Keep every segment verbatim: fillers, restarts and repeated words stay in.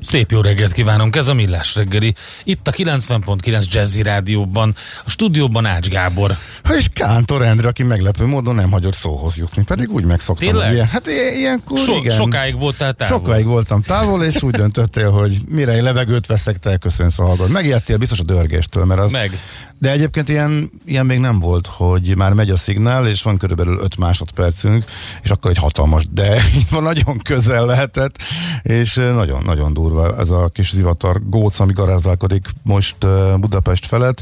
Szép jó reggelt kívánunk, ez a Millás reggeli. Itt a kilencven egész kilenc Jazzy Rádióban, a stúdióban Ács Gábor. Ha és Kántor Endre, aki meglepő módon nem hagyott szóhoz jutni, pedig úgy megszoktam. Tényleg? Ilyen, hát ilyenkor so, igen. Sokáig voltál távol. Sokáig voltam távol, és úgy döntöttél, hogy mire én levegőt veszek, te köszönsz a hallgatót. Megijedtél biztos a dörgéstől, mert az... Meg. De egyébként ilyen, ilyen még nem volt, hogy már megy a szignál, és van körülbelül öt másodpercünk, és akkor egy hatalmas, de itt van, nagyon közel lehetett, és nagyon-nagyon durva ez a kis zivatar góc, ami garázdálkodik most Budapest felett.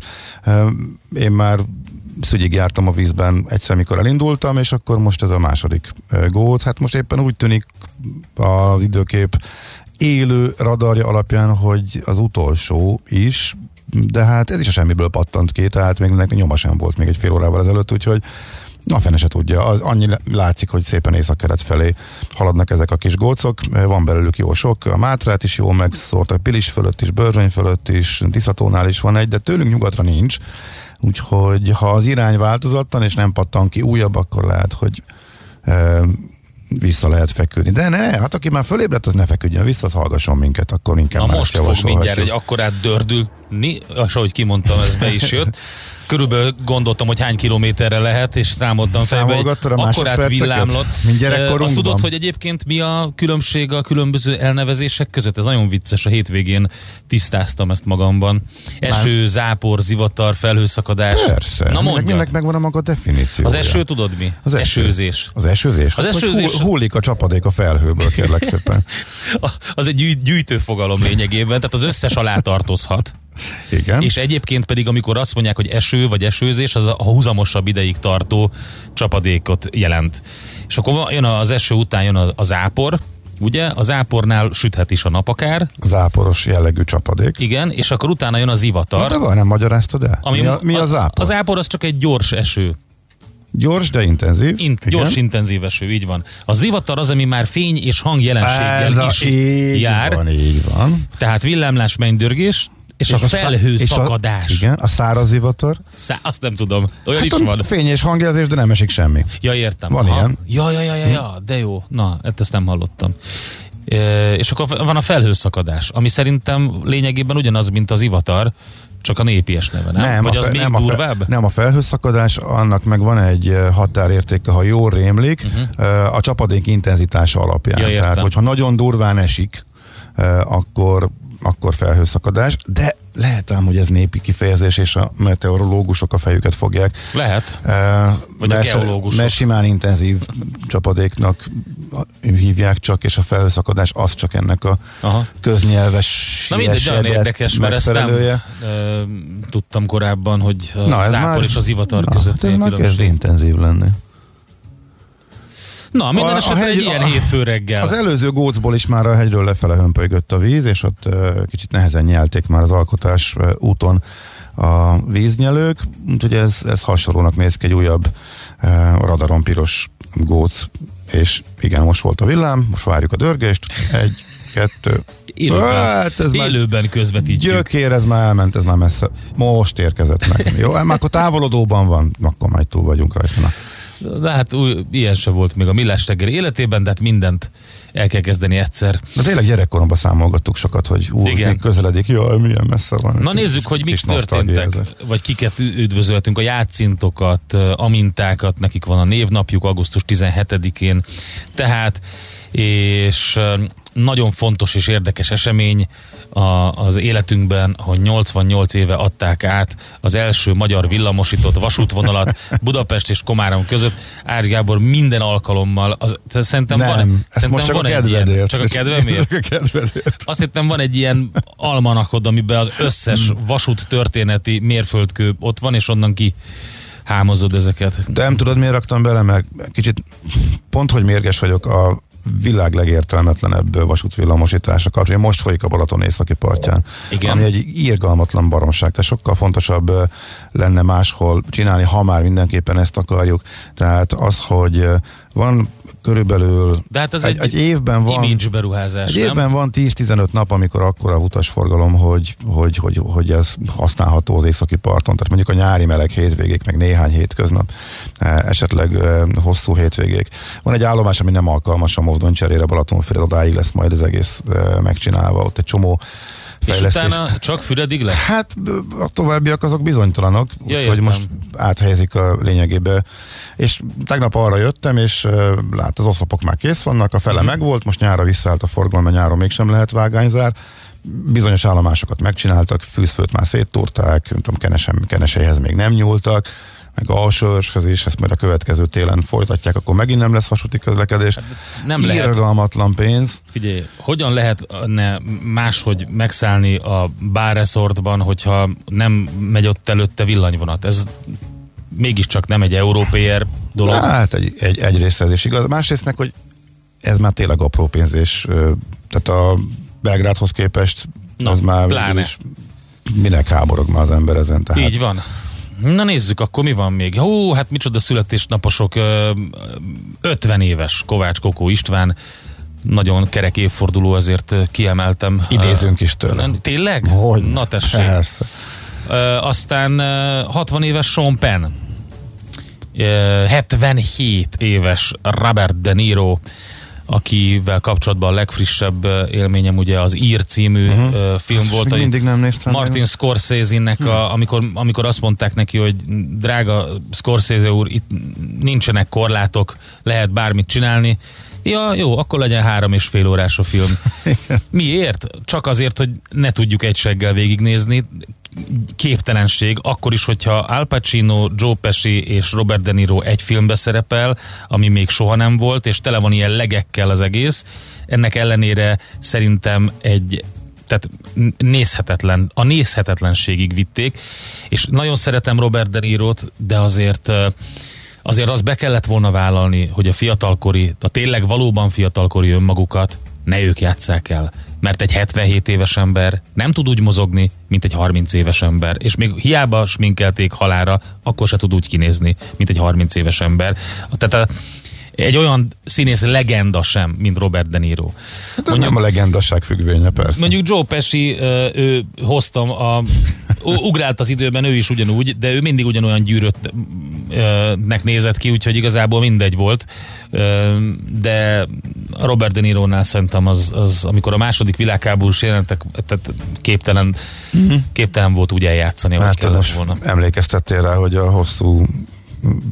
Én már szügyig jártam a vízben egyszer, mikor elindultam, és akkor most ez a második góc. Hát most éppen úgy tűnik az időkép élő radarja alapján, hogy az utolsó is, de hát ez is a semmiből pattant ki, tehát még ennek nyoma sem volt még egy fél órával ezelőtt, úgyhogy a fene se tudja. Az, annyi látszik, hogy szépen északkelet felé haladnak ezek a kis gócok, van belőlük jó sok, a Mátrát is jól megszórtak, Pilis fölött is, Börzsöny fölött is, Tiszatónál is van egy, de tőlünk nyugatra nincs, úgyhogy ha az irány változatlan és nem pattan ki újabb, akkor lehet, hogy e, vissza lehet feküdni. De ne, hát aki már fölébredt, az ne feküdjön vissza, az hallgasson minket, akkor inkább na már most fog mindjárt egy akkorát dördülni, és ahogy kimondtam, ez be is jött. Körülbelül gondoltam, hogy hány kilométerre lehet, és számoltam fejbe, hogy akkorát villámlott. Azt tudod, hogy egyébként mi a különbség a különböző elnevezések között? Ez nagyon vicces, a hétvégén tisztáztam ezt magamban. Eső, már... zápor, zivatar, felhőszakadás. Persze, na mondjad. Mindenek megvan a maga definíciója. Az eső, tudod mi? Az eső. Esőzés. Az esőzés? Az, az esőzés. Hú, hullik a csapadék a felhőből, kérlek szépen. Az egy gyűj, gyűjtőfogalom lényegében, tehát az összes alá tartozhat. Igen. És egyébként pedig, amikor azt mondják, hogy eső vagy esőzés, az a húzamosabb ideig tartó csapadékot jelent. És akkor jön az eső után jön a, a zápor, ugye? A zápornál süthet is a nap akár. Záporos jellegű csapadék. Igen, és akkor utána jön a zivatar. De van, nem magyaráztad el? Ami, mi, a, mi a zápor? A zápor az csak egy gyors eső. Gyors, de intenzív. In, gyors, intenzív eső, így van. A zivatar az, ami már fény és hang jelenséggel is így jár. Van, így van. Tehát villámlás, mennydörgés. És, és a felhőszakadás. És a, igen, a száraz zivatar. Szá, azt nem tudom. Olyan hát is van. Fény és hangjelzés, de nem esik semmi. Ja, értem. Van aha. Ilyen. Ja, ja, ja, ja, ja, de jó. Na, ezt nem hallottam. E, és akkor van a felhőszakadás, ami szerintem lényegében ugyanaz, mint az zivatar, csak a népies neve, nem? nem Vagy az fe, még nem durvább? A fe, nem, a felhőszakadás, annak meg van egy határértéke, ha jól rémlik, uh-huh. a csapadék intenzitása alapján. Ja, értem. Tehát, hogyha nagyon durván esik, akkor akkor felhőszakadás, de lehet ám, hogy ez népi kifejezés, és a meteorológusok a fejüket fogják. Lehet. Uh, Vagy mert, a geológusok. Mert simán intenzív csapadéknak hívják csak, és a felhőszakadás az csak ennek a aha. köznyelves na mindegy, nagyon érdekes, mert ezt nem uh, tudtam korábban, hogy a na, zápor már, és az ivatar között. Hát ez már kezd intenzív lenni. Na, minden esetben egy ilyen a, hétfő reggel. Az előző gócból is már a hegyről lefele hömpölygött a víz, és ott uh, kicsit nehezen nyelték már az alkotás uh, úton a víznyelők, úgyhogy ez, ez hasonlónak néz ki, egy újabb uh, radaron piros góc, és igen, most volt a villám, most várjuk a dörgést, egy, kettő... Élőben, élőben közvetítjük. Gyökér, ez már elment, ez már messze. Most érkezett meg. Jó, már akkor távolodóban van, akkor majd túl vagyunk rajta. De hát új, ilyen sem volt még a Millás reggeli életében, de hát mindent el kell kezdeni egyszer. De tényleg gyerekkoromban számolgattuk sokat, hogy úr, még közeledik, jaj, milyen messze van. Na nézzük, hogy mik történtek, vagy kiket üdvözöltünk, a játszintokat, amintákat, nekik van a névnapjuk augusztus tizenhetedikén, tehát, és nagyon fontos és érdekes esemény a, az életünkben, hogy nyolcvannyolc éve adták át az első magyar villamosított vasútvonalat Budapest és Komárom között. Ács Gábor minden alkalommal, az, szerintem nem, van, szerintem csak van a egy ilyen, csak a kedvemért. Csak a kedvemért. Azt hittem, van egy ilyen almanakod, amiben az összes vasút történeti mérföldkő ott van, és onnan ki hámozod ezeket. De nem tudod, miért raktam bele, mert kicsit pont, hogy mérges vagyok a világ legértelmetlenebb vasútvillamosítása kapcsán. Most folyik a Balaton északi partján. Igen. Ami egy irgalmatlan baromság. Tehát sokkal fontosabb lenne máshol csinálni, ha már mindenképpen ezt akarjuk. Tehát az, hogy van körülbelül de hát egy, egy, egy évben van image beruházás, egy évben nem? Van tíz-tizenöt nap, amikor akkora utasforgalom, hogy, hogy, hogy, hogy ez használható az északi parton. Tehát mondjuk a nyári meleg hétvégék, meg néhány hétköznap, esetleg hosszú hétvégék. Van egy állomás, ami nem alkalmas a mozdonycserére, Balatonfüred, odáig lesz majd az egész megcsinálva. Ott egy csomó fejlesztés. És utána csak Füredig lesz? Hát a továbbiak azok bizonytalanok, ja, úgyhogy most áthelyezik a lényegébe. És tegnap arra jöttem, és lát, az oszlopok már kész vannak, a fele mm. megvolt, most nyára visszaállt a forgalom, mert nyáron mégsem lehet vágányzár. Bizonyos állomásokat megcsináltak, Fűzfőt már széttúrták, nem tudom, Kenesen, Keneséhez még nem nyúltak, meg Alsőőrshez is, ezt majd a következő télen folytatják, akkor megint nem lesz vasúti közlekedés. Hát nem irgalmatlan lehet. Pénz. Figyelj, hogyan lehetne máshogy megszállni a báreszortban, hogyha nem megy ott előtte villanyvonat? Ez mégiscsak nem egy európér dolog. Hát egy, egy, egyrészt ez is igaz. Másrészt meg, hogy ez már tényleg apró pénz, és tehát a Belgrádhoz képest no, ez már pláne. Minek háborog már az ember ezen? Tehát. Így van. Na nézzük, akkor mi van még? Hú, hát micsoda születésnaposok, ötven éves Kovács Kokó István, nagyon kerek évforduló, ezért kiemeltem. Idézünk is tőle. Tényleg? Hogy? Na tessék. Persze. Aztán hatvan éves Sean Penn, hetvenhét éves Robert De Niro, akivel kapcsolatban a legfrissebb élményem ugye az Ír című uh-huh. film volt. Még mindig nem néztem. Martin Scorsese-nek, hmm. a, amikor, amikor azt mondták neki, hogy drága Scorsese úr, itt nincsenek korlátok, lehet bármit csinálni. Ja, jó, akkor legyen három és fél órás a film. Miért? Csak azért, hogy ne tudjuk egy seggel végignézni. Képtelenség, akkor is, hogyha Al Pacino, Joe Pesci és Robert De Niro egy filmbe szerepel, ami még soha nem volt, és tele van ilyen legekkel az egész, ennek ellenére szerintem egy, tehát nézhetetlen, a nézhetetlenségig vitték, és nagyon szeretem Robert De Niro-t, de azért azért azt be kellett volna vállalni, hogy a fiatalkori, a tényleg valóban fiatalkori önmagukat ne ők játsszák el. Mert egy hetvenhét éves ember nem tud úgy mozogni, mint egy harminc éves ember. És még hiába sminkelték halálra, akkor se tud úgy kinézni, mint egy harminc éves ember. Tehát a, egy olyan színész legenda sem, mint Robert De Niro. Hát mondjuk, nem a legendasság függvénye, persze. Mondjuk Joe Pesci, ő hoztam a... Ugrált az időben ő is ugyanúgy, de ő mindig ugyanolyan gyűröttnek nézett ki, úgyhogy igazából mindegy volt. De Robert De Niro-nál szerintem az, az amikor a második világháborús jelentek, tehát képtelen, mm-hmm. képtelen volt úgy eljátszani, ahogy hát kellett volna. Emlékeztettél rá, hogy a hosszú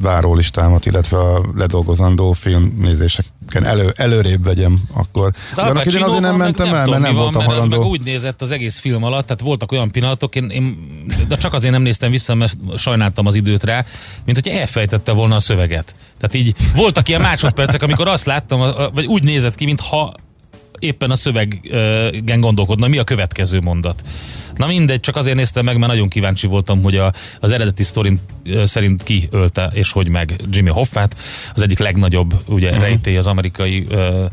várólistámat, illetve a ledolgozandó film nézéseken elő, előrébb vegyem akkor. Az Al Pacino nem mentem nem el, mert nem voltam hajlandó. Az meg úgy nézett az egész film alatt, tehát voltak olyan pillanatok, én, én, de csak azért nem néztem vissza, mert sajnáltam az időt rá, mint hogyha elfejtette volna a szöveget. Tehát így voltak ilyen másodpercek, amikor azt láttam, vagy úgy nézett ki, mintha éppen a szövegen gondolkodna, mi a következő mondat. Na mindegy, csak azért néztem meg, mert nagyon kíváncsi voltam, hogy a, az eredeti sztorin szerint ki ölte, és hogy meg Jimmy Hoffát. Az egyik legnagyobb ugye, uh-huh. rejtély az amerikai ö,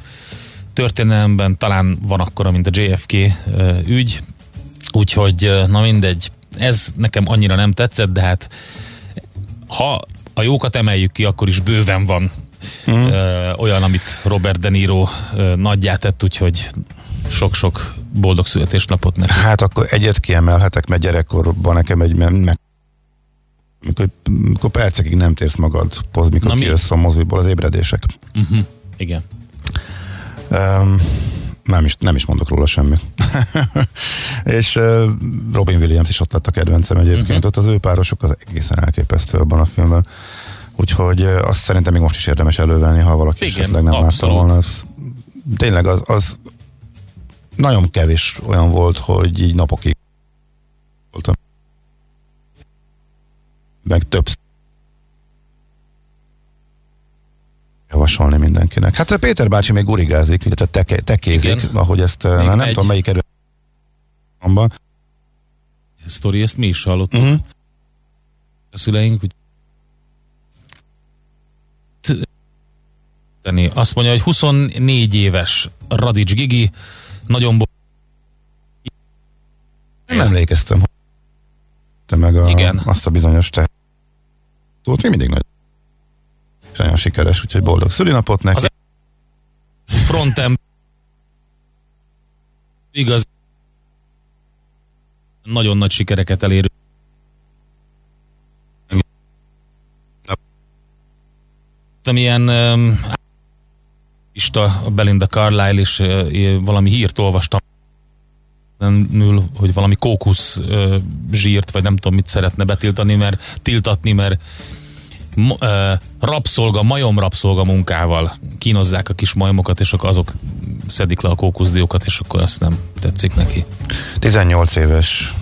történelemben, talán van akkora, mint a jé ef ká ö, ügy. Úgyhogy, ö, na mindegy, ez nekem annyira nem tetszett, de hát ha a jókat emeljük ki, akkor is bőven van uh-huh. ö, olyan, amit Robert De Niro ö, nagyjá tett, úgyhogy sok-sok boldog születésnapot neki. Hát akkor egyet kiemelhetek, mert gyerekkorban nekem egy meg mikor, mikor percekig nem térsz magad, pozd, mikor kijössz a moziból, az ébredések. Uh-huh. Igen. Um, nem, is, nem is mondok róla semmit. És uh, Robin Williams is ott lett a kedvencem egyébként. Uh-huh. Ott az ő párosok az egészen elképesztő abban a filmben. Úgyhogy uh, azt szerintem még most is érdemes elővenni, ha valaki igen, esetleg nem látta volna. Az, tényleg az, az nagyon kevés olyan volt, hogy így napokig voltam. Meg több javasolni mindenkinek. Hát Péter bácsi még gurigázik, illetve teke, tekézik, igen. Ahogy ezt még nem megy. Tudom melyik erő a sztori, ezt mi is hallottuk. Mm-hmm. A szüleink úgy azt mondja, hogy huszonnégy éves Radics Gigi nagyon bo... Nem emlékeztem, hogy meg a, azt a bizonyos te... Tudod, még mindig nagy... És nagyon sikeres, úgyhogy boldog szülinapot neki. Az frontem... Igaz... Nagyon nagy sikereket elérő... Nem ilyen... Um, ...ista Belinda Carlisle is uh, valami hírt olvastam. Nül, hogy valami kókusz ö, zsírt, vagy nem tudom mit szeretne betiltani, mert tiltatni, mert ö, rabszolga, majom rabszolga munkával kínozzák a kis majomokat, és akkor azok szedik le a kókuszdiókat, és akkor azt nem tetszik neki. tizennyolc éves,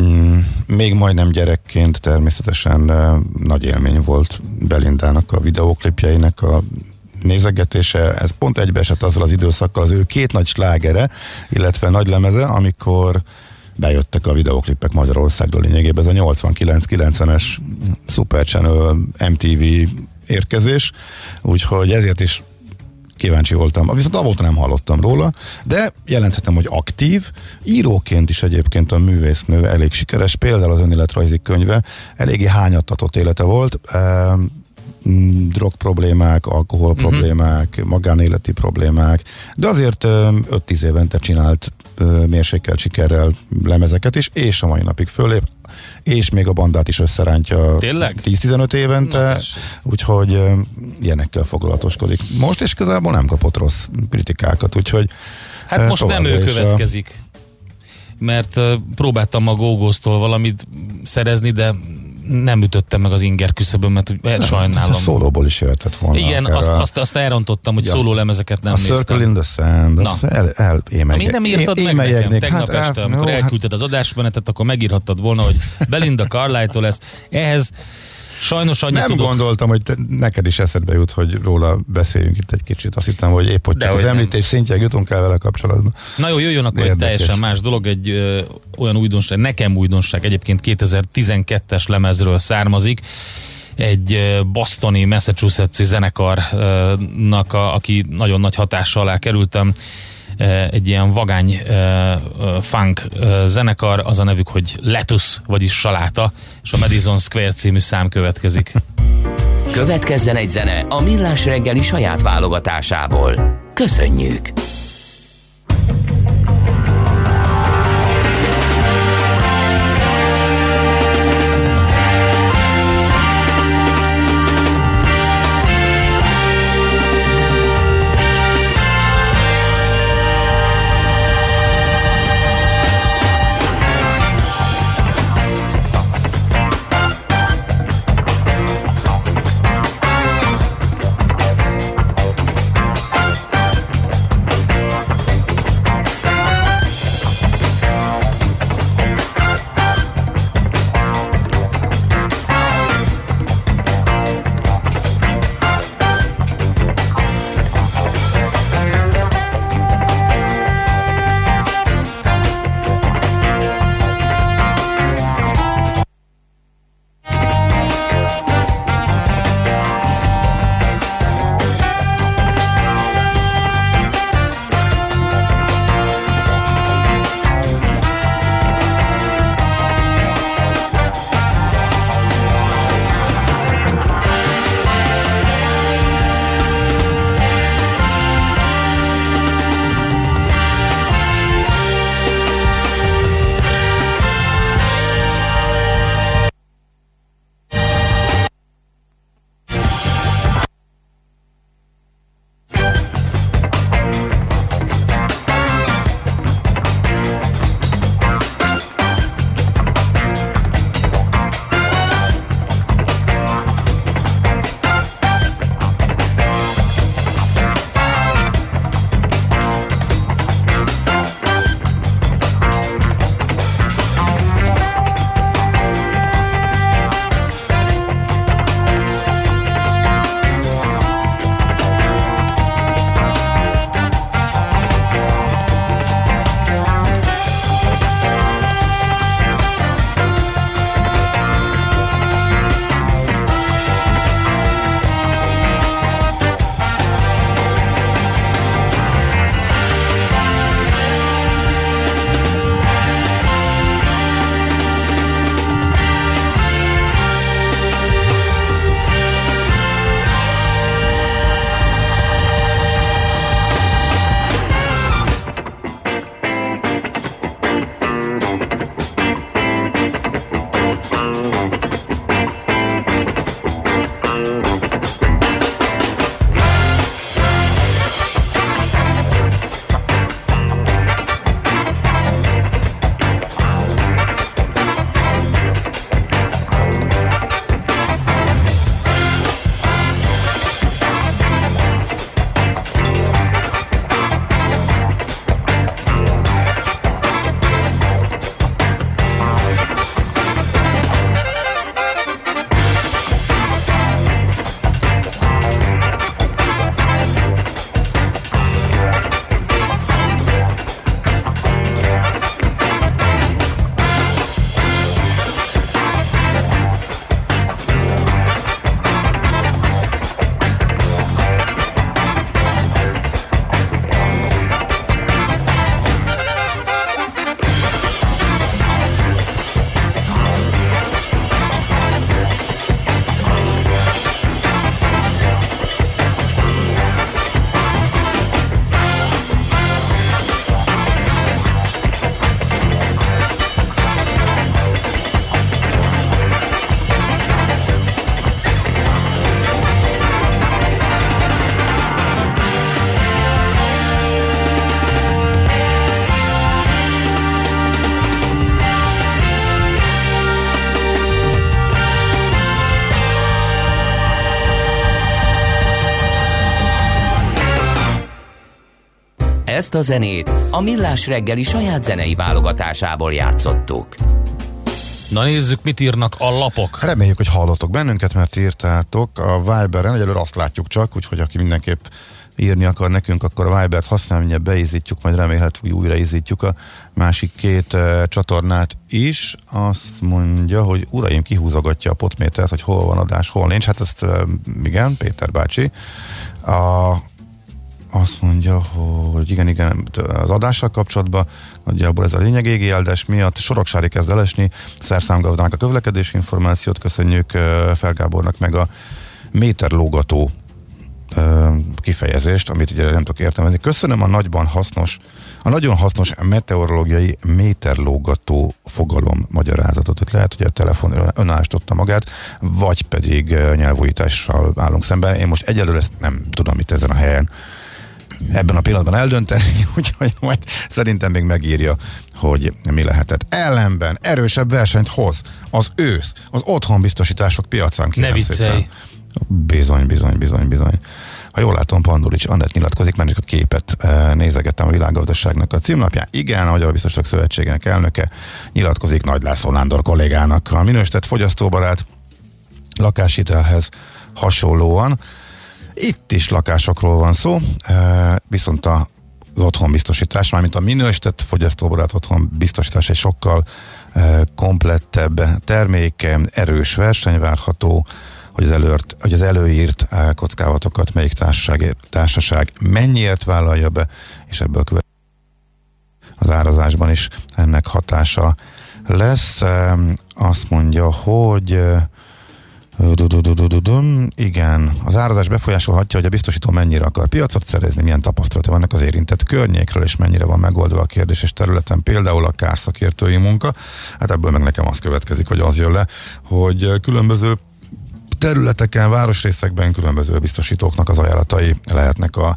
mm, még majdnem gyerekként természetesen ö, nagy élmény volt Belindának a videóklipjeinek a nézegetése, ez pont egybeesett azzal az időszakkal, az ő két nagy slágere, illetve nagy lemeze, amikor bejöttek a videóklipek Magyarországról lényegében, ez a nyolcvankilenc-kilencvenes Super Channel em té vé érkezés, úgyhogy ezért is kíváncsi voltam, viszont avóta nem hallottam róla, de jelenthetem, hogy aktív, íróként is egyébként a művésznő elég sikeres, például az önéletrajzi könyve eléggé hányattatott élete volt, drog problémák, alkohol problémák, uh-huh. magánéleti problémák, de azért öt-tíz évente csinált mérsékelt sikerrel lemezeket is, és a mai napig fölép, és még a bandát is összerántja. Tényleg? tíz-tizenöt évente, úgyhogy ilyenekkel foglalatoskodik. Most és közelből nem kapott rossz kritikákat, úgyhogy hát most nem ő következik, a... mert próbáltam a Go-Go-tól valamit szerezni, de nem ütöttem meg az inger küszöbömet, hogy nem, sajnálom. Szólóból is jöhetett volna. Igen, azt, azt, azt elrontottam, hogy ja, szóló lemezeket nem a néztem. A Circle in the Sand, azt elémeljegnék. El, nem írtad é, meg nekem tegnap hát, este, amikor no, elküldted az adásmenetet, akkor megírhattad volna, hogy Belinda Carlisle-tól ezt. Ehhez sajnos annyit nem tudok. Gondoltam, hogy te, neked is eszedbe jut, hogy róla beszéljünk itt egy kicsit. Azt hittem, hogy épp hogy csak az említés szintjén jutunk el vele kapcsolatban. Na jó, jöjjön akkor érdekes. Egy teljesen más dolog, egy ö, olyan újdonság, nekem újdonság, egyébként kétezer-tizenkettes lemezről származik. Egy ö, bostoni, massachusetts-i zenekarnak, a, aki nagyon nagy hatása alá kerültem. Egy ilyen vagány uh, funk uh, zenekar, az a nevük, hogy Lettuce, vagyis saláta, és a Madison Square című szám következik. Következzen egy zene a Millás reggeli saját válogatásából. Köszönjük! Ezt a zenét a Millás reggeli saját zenei válogatásából játszottuk. Na nézzük, mit írnak a lapok. Reméljük, hogy hallottok bennünket, mert írtátok a Viberen, egyelőre azt látjuk csak, úgyhogy aki mindenképp írni akar nekünk, akkor a Vibert használni, mindjárt beizítjük, majd remélhetőleg újra izítjük a másik két uh, csatornát is. Azt mondja, hogy uraim, kihúzogatja a potmétert, hogy hol van adás, hol nincs. Hát ezt, uh, igen, Péter bácsi. A Azt mondja, hogy igen, igen, az adással kapcsolatban nagyjából ez a lényeg, égi eldás miatt Soroksári kezd elesni, szerszámgazdának a közlekedési információt, köszönjük Felgábornak meg a méterlógató kifejezést, amit ugye nem tudok értelmezni. Köszönöm a nagyban hasznos, a nagyon hasznos meteorológiai méterlógató fogalom magyarázatot. Itt lehet, hogy a telefon önállásította magát, vagy pedig nyelvújítással állunk szemben. Én most egyelőre ezt nem tudom itt ezen a helyen ebben a pillanatban eldönteni, úgyhogy majd szerintem még megírja, hogy mi lehetett. Ellenben erősebb versenyt hoz az ősz, az otthonbiztosítások piacán. Ne viccelj! Bizony, bizony, bizony, bizony. Ha jól látom, Pandulics Annett nyilatkozik, mert csak a képet e, nézegettem a Világgazdaságnak a címlapján. Igen, a Magyar Biztosok Szövetségének elnöke nyilatkozik Nagy László Nándor kollégának. A minősített fogyasztóbarát lakáshitelhez hasonlóan. Itt is lakásokról van szó, e, viszont a az otthonbiztosítás, mármint a minősített fogyasztóbarát otthonbiztosítás egy sokkal e, komplettebb termék, erős verseny várható, hogy az, előrt, hogy az előírt kockázatokat melyik társaság, társaság mennyiért vállalja be, és ebből következik az árazásban is ennek hatása lesz. Azt mondja, hogy igen, az árazás befolyásolhatja, hogy a biztosító mennyire akar piacot szerezni, milyen tapasztalata vannak az érintett környékről, és mennyire van megoldva a kérdéses területen, például a kárszakértői munka. Hát ebből meg nekem az következik, hogy az jön le, hogy különböző területeken, városrészekben különböző biztosítóknak az ajánlatai lehetnek a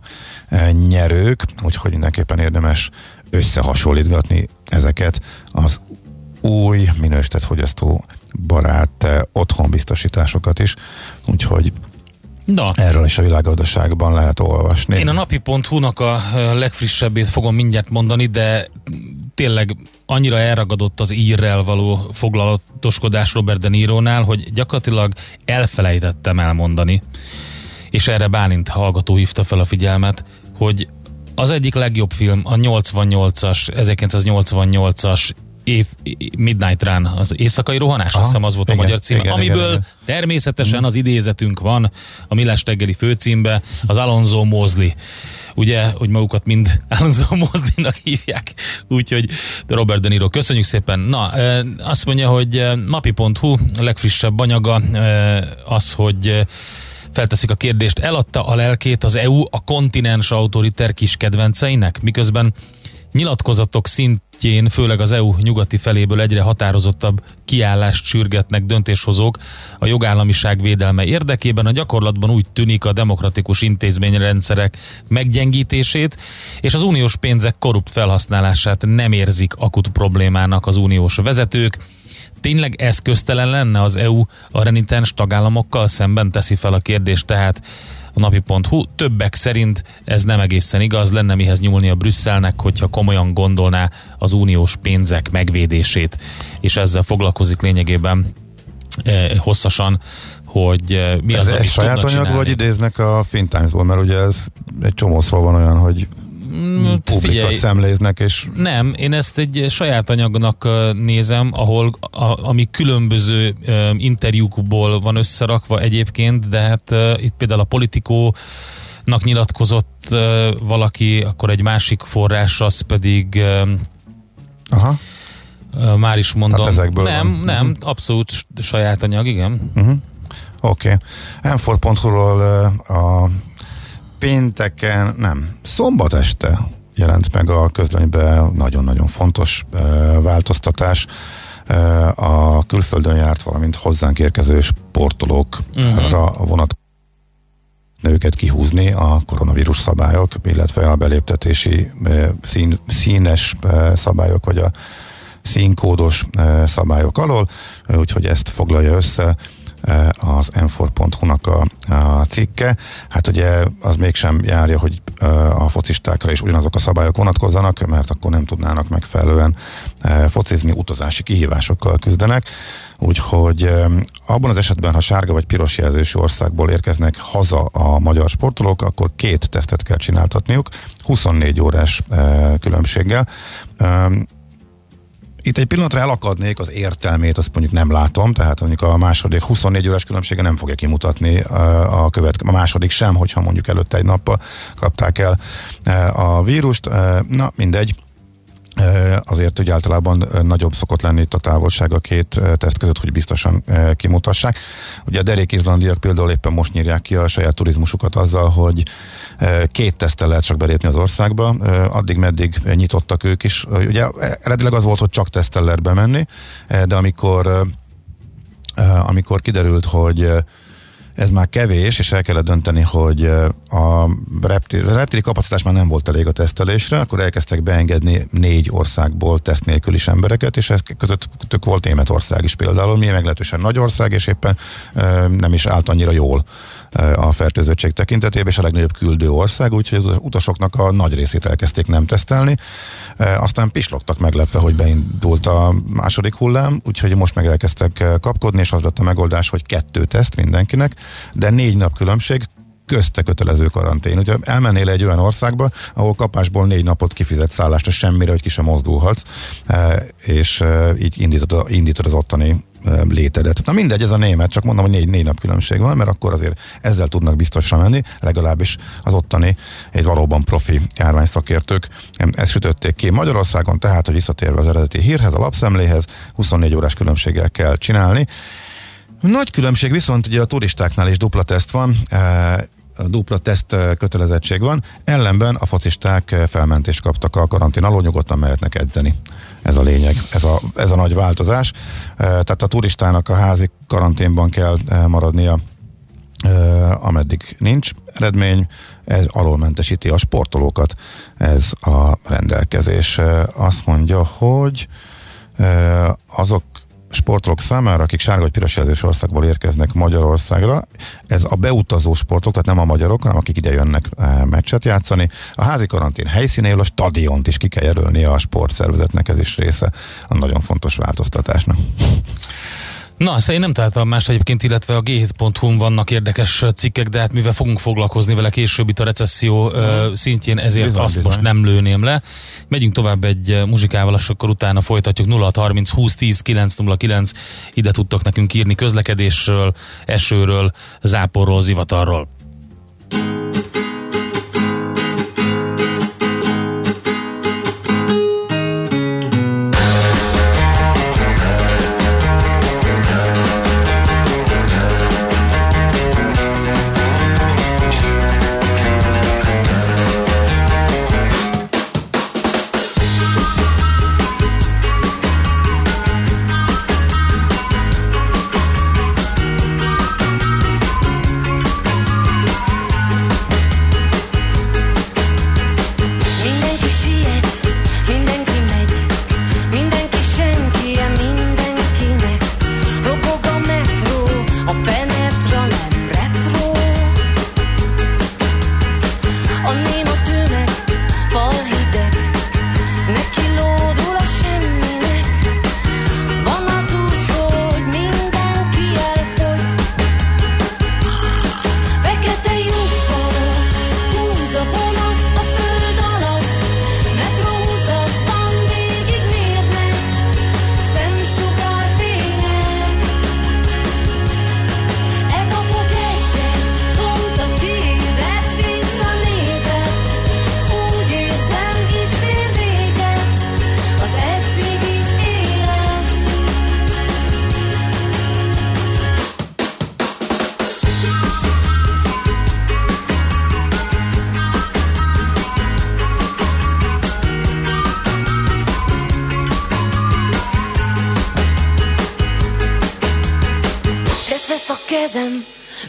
nyerők, úgyhogy mindenképpen érdemes összehasonlítgatni ezeket az új minősített fogyasztó barát otthonbiztosításokat is, úgyhogy na, erről is a Világgazdaságban lehet olvasni. Én a napi pont hu-nak a legfrissebbét fogom mindjárt mondani, de tényleg annyira elragadott az írrel való foglalatoskodás Robert De Nironál, hogy gyakorlatilag elfelejtettem elmondani, és erre Bálint hallgató hívta fel a figyelmet, hogy az egyik legjobb film, a nyolcvannyolcas, ezerkilencszáznyolcvannyolcas év, Midnight Run, az éjszakai rohanás, azt hiszem az volt igen, a magyar címe, igen, amiből igen, igen. természetesen az idézetünk van a Millás reggeli főcímbe, az Alonzo Mosley. Ugye, hogy magukat mind Alonzo Mosleynak hívják, úgyhogy Robert De Niro, köszönjük szépen. Na, azt mondja, hogy napi pont hu a legfrissebb anyaga az, hogy felteszik a kérdést, eladta a lelkét az é u a kontinens autoriter kis kedvenceinek, miközben nyilatkozatok szintjén, főleg az é u nyugati feléből egyre határozottabb kiállást sürgetnek döntéshozók a jogállamiság védelme érdekében. A gyakorlatban úgy tűnik, a demokratikus intézményrendszerek meggyengítését és az uniós pénzek korrupt felhasználását nem érzik akut problémának az uniós vezetők. Tényleg eszköztelen lenne az é u a renitens tagállamokkal szemben, teszi fel a kérdést tehát a napi pont hu. Többek szerint ez nem egészen igaz, lenne mihez nyúlni a Brüsszelnek, hogyha komolyan gondolná az uniós pénzek megvédését. És ezzel foglalkozik lényegében eh, hosszasan, hogy eh, mi ez az, ez amit saját tudna csinálni. Vagy idéznek a Fintimesból, mert ugye ez egy csomó szó van olyan, hogy publikat szemléznek, és... Nem, én ezt egy saját anyagnak nézem, ahol, a, ami különböző um, interjúkból van összerakva egyébként, de hát uh, itt például a Politikónak nyilatkozott uh, valaki, akkor egy másik forrás, az pedig... Um, Aha. Uh, már is mondom. Hát nem, van. nem, uh-huh. abszolút saját anyag, igen. Uh-huh. Oké. Okay. Enford pont hu-ról uh, a pénteken, nem, szombat este jelent meg a közlönyben nagyon-nagyon fontos e, változtatás. E, a külföldön járt, valamint hozzánk érkező sportolókra uh-huh. vonatkozó nőket kihúzni a koronavírus szabályok, illetve a beléptetési e, szín, színes e, szabályok, vagy a színkódos e, szabályok alól, úgyhogy ezt foglalja össze az em négy pont hu-nak a, a cikke. Hát ugye az mégsem járja, hogy a focistákra is ugyanazok a szabályok vonatkozzanak, mert akkor nem tudnának megfelelően focizni, utazási kihívásokkal küzdenek. Úgyhogy abban az esetben, ha sárga vagy piros jelzős országból érkeznek haza a magyar sportolók, akkor két tesztet kell csináltatniuk, huszonnégy órás különbséggel. Itt egy pillanatra elakadnék, az értelmét azt mondjuk nem látom, tehát mondjuk a második huszonnégy órás különbsége nem fogja kimutatni a, követ, a második sem, hogyha mondjuk előtte egy nappal kapták el a vírust. Na, mindegy. Azért, hogy általában nagyobb szokott lenni itt a távolság a két teszt között, hogy biztosan kimutassák. Ugye a derék-izlandiak például éppen most nyírják ki a saját turizmusukat azzal, hogy két teszttel lehet csak belépni az országba, addig meddig nyitottak ők is. Ugye eredetileg az volt, hogy csak teszttel lehet bemenni, de amikor, amikor kiderült, hogy ez már kevés, és el kellett dönteni, hogy a reptéri, a reptéri kapacitás már nem volt elég a tesztelésre, akkor elkezdtek beengedni négy országból teszt nélkül is embereket, és ez közöttük volt Németország is például, mi meglehetősen nagy ország, és éppen e, nem is állt annyira jól e, a fertőzöttség tekintetében, és a legnagyobb küldő ország, úgyhogy az utasoknak a nagy részét elkezdték nem tesztelni, e, aztán pislogtak meglepve, hogy beindult a második hullám, úgyhogy most meg elkezdtek kapkodni, és az lett a megoldás, hogy kettő teszt mindenkinek, de négy nap különbség, közte kötelező karantén. Ugye elmennél egy olyan országba, ahol kapásból négy napot kifizet szállást, semmire, hogy ki sem mozdulhatsz, és így indítod, indítod az ottani létedet. Na mindegy, ez a német, csak mondom, hogy négy, négy nap különbség van, mert akkor azért ezzel tudnak biztosra menni, legalábbis az ottani egy valóban profi járványszakértők ezt sütötték ki. Magyarországon tehát, hogy visszatérve az eredeti hírhez, a lapszemléhez, huszonnégy órás különbséggel kell csinálni. Nagy különbség viszont ugye a turistáknál is dupla teszt van, e, dupla teszt kötelezettség van, ellenben a focisták felmentést kaptak a karantén alól, nyugodtan mehetnek edzeni. Ez a lényeg, ez a, ez a nagy változás. E, tehát a turistának a házi karanténban kell maradnia, e, ameddig nincs eredmény, ez alól mentesíti a sportolókat, ez a rendelkezés. E, azt mondja, hogy e, azok sportolók számára, akik sárga vagy piros jelzős országból érkeznek Magyarországra, ez a beutazó sportok, tehát nem a magyarok, hanem akik ide jönnek meccset játszani. A házi karantén helyszínéül a stadiont is ki kell jelölni a sportszervezetnek, ez is része a nagyon fontos változtatásnak. Na, szerintem nem találtam más egyébként, illetve a gé hét pont hu-n vannak érdekes cikkek, de hát mivel fogunk foglalkozni vele később itt a recesszió mm. szintjén, ezért bizony, azt bizony. most nem lőném le. Megyünk tovább egy muzsikával, és akkor utána folytatjuk. Nulla hat harminc húsz tíz kilenc nulla kilenc, ide tudtok nekünk írni közlekedésről, esőről, záporról, zivatarról.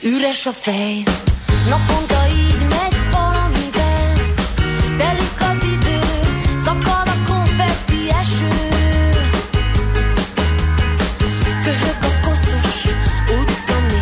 Üres a fej, naponta így megy valamivel, telik az idő, szakad a konfetti eső. Köhög a koszos utca.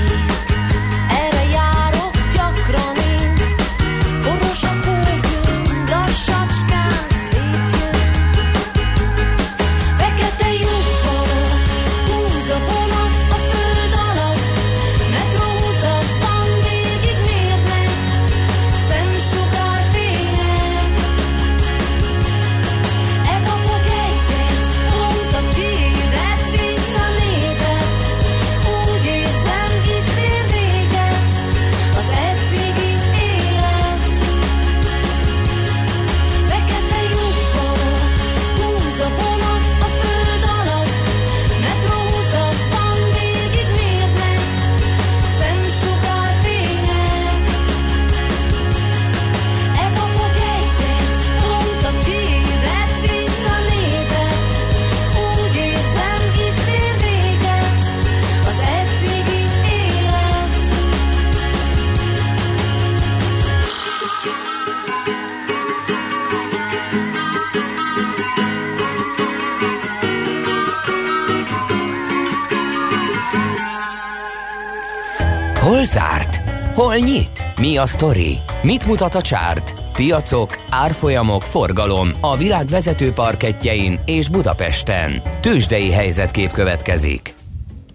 Hol zárt? Hol nyit? Mi a sztori? Mit mutat a csárt? Piacok, árfolyamok, forgalom a világ vezető parkettjein és Budapesten. Tőzsdei helyzetkép következik.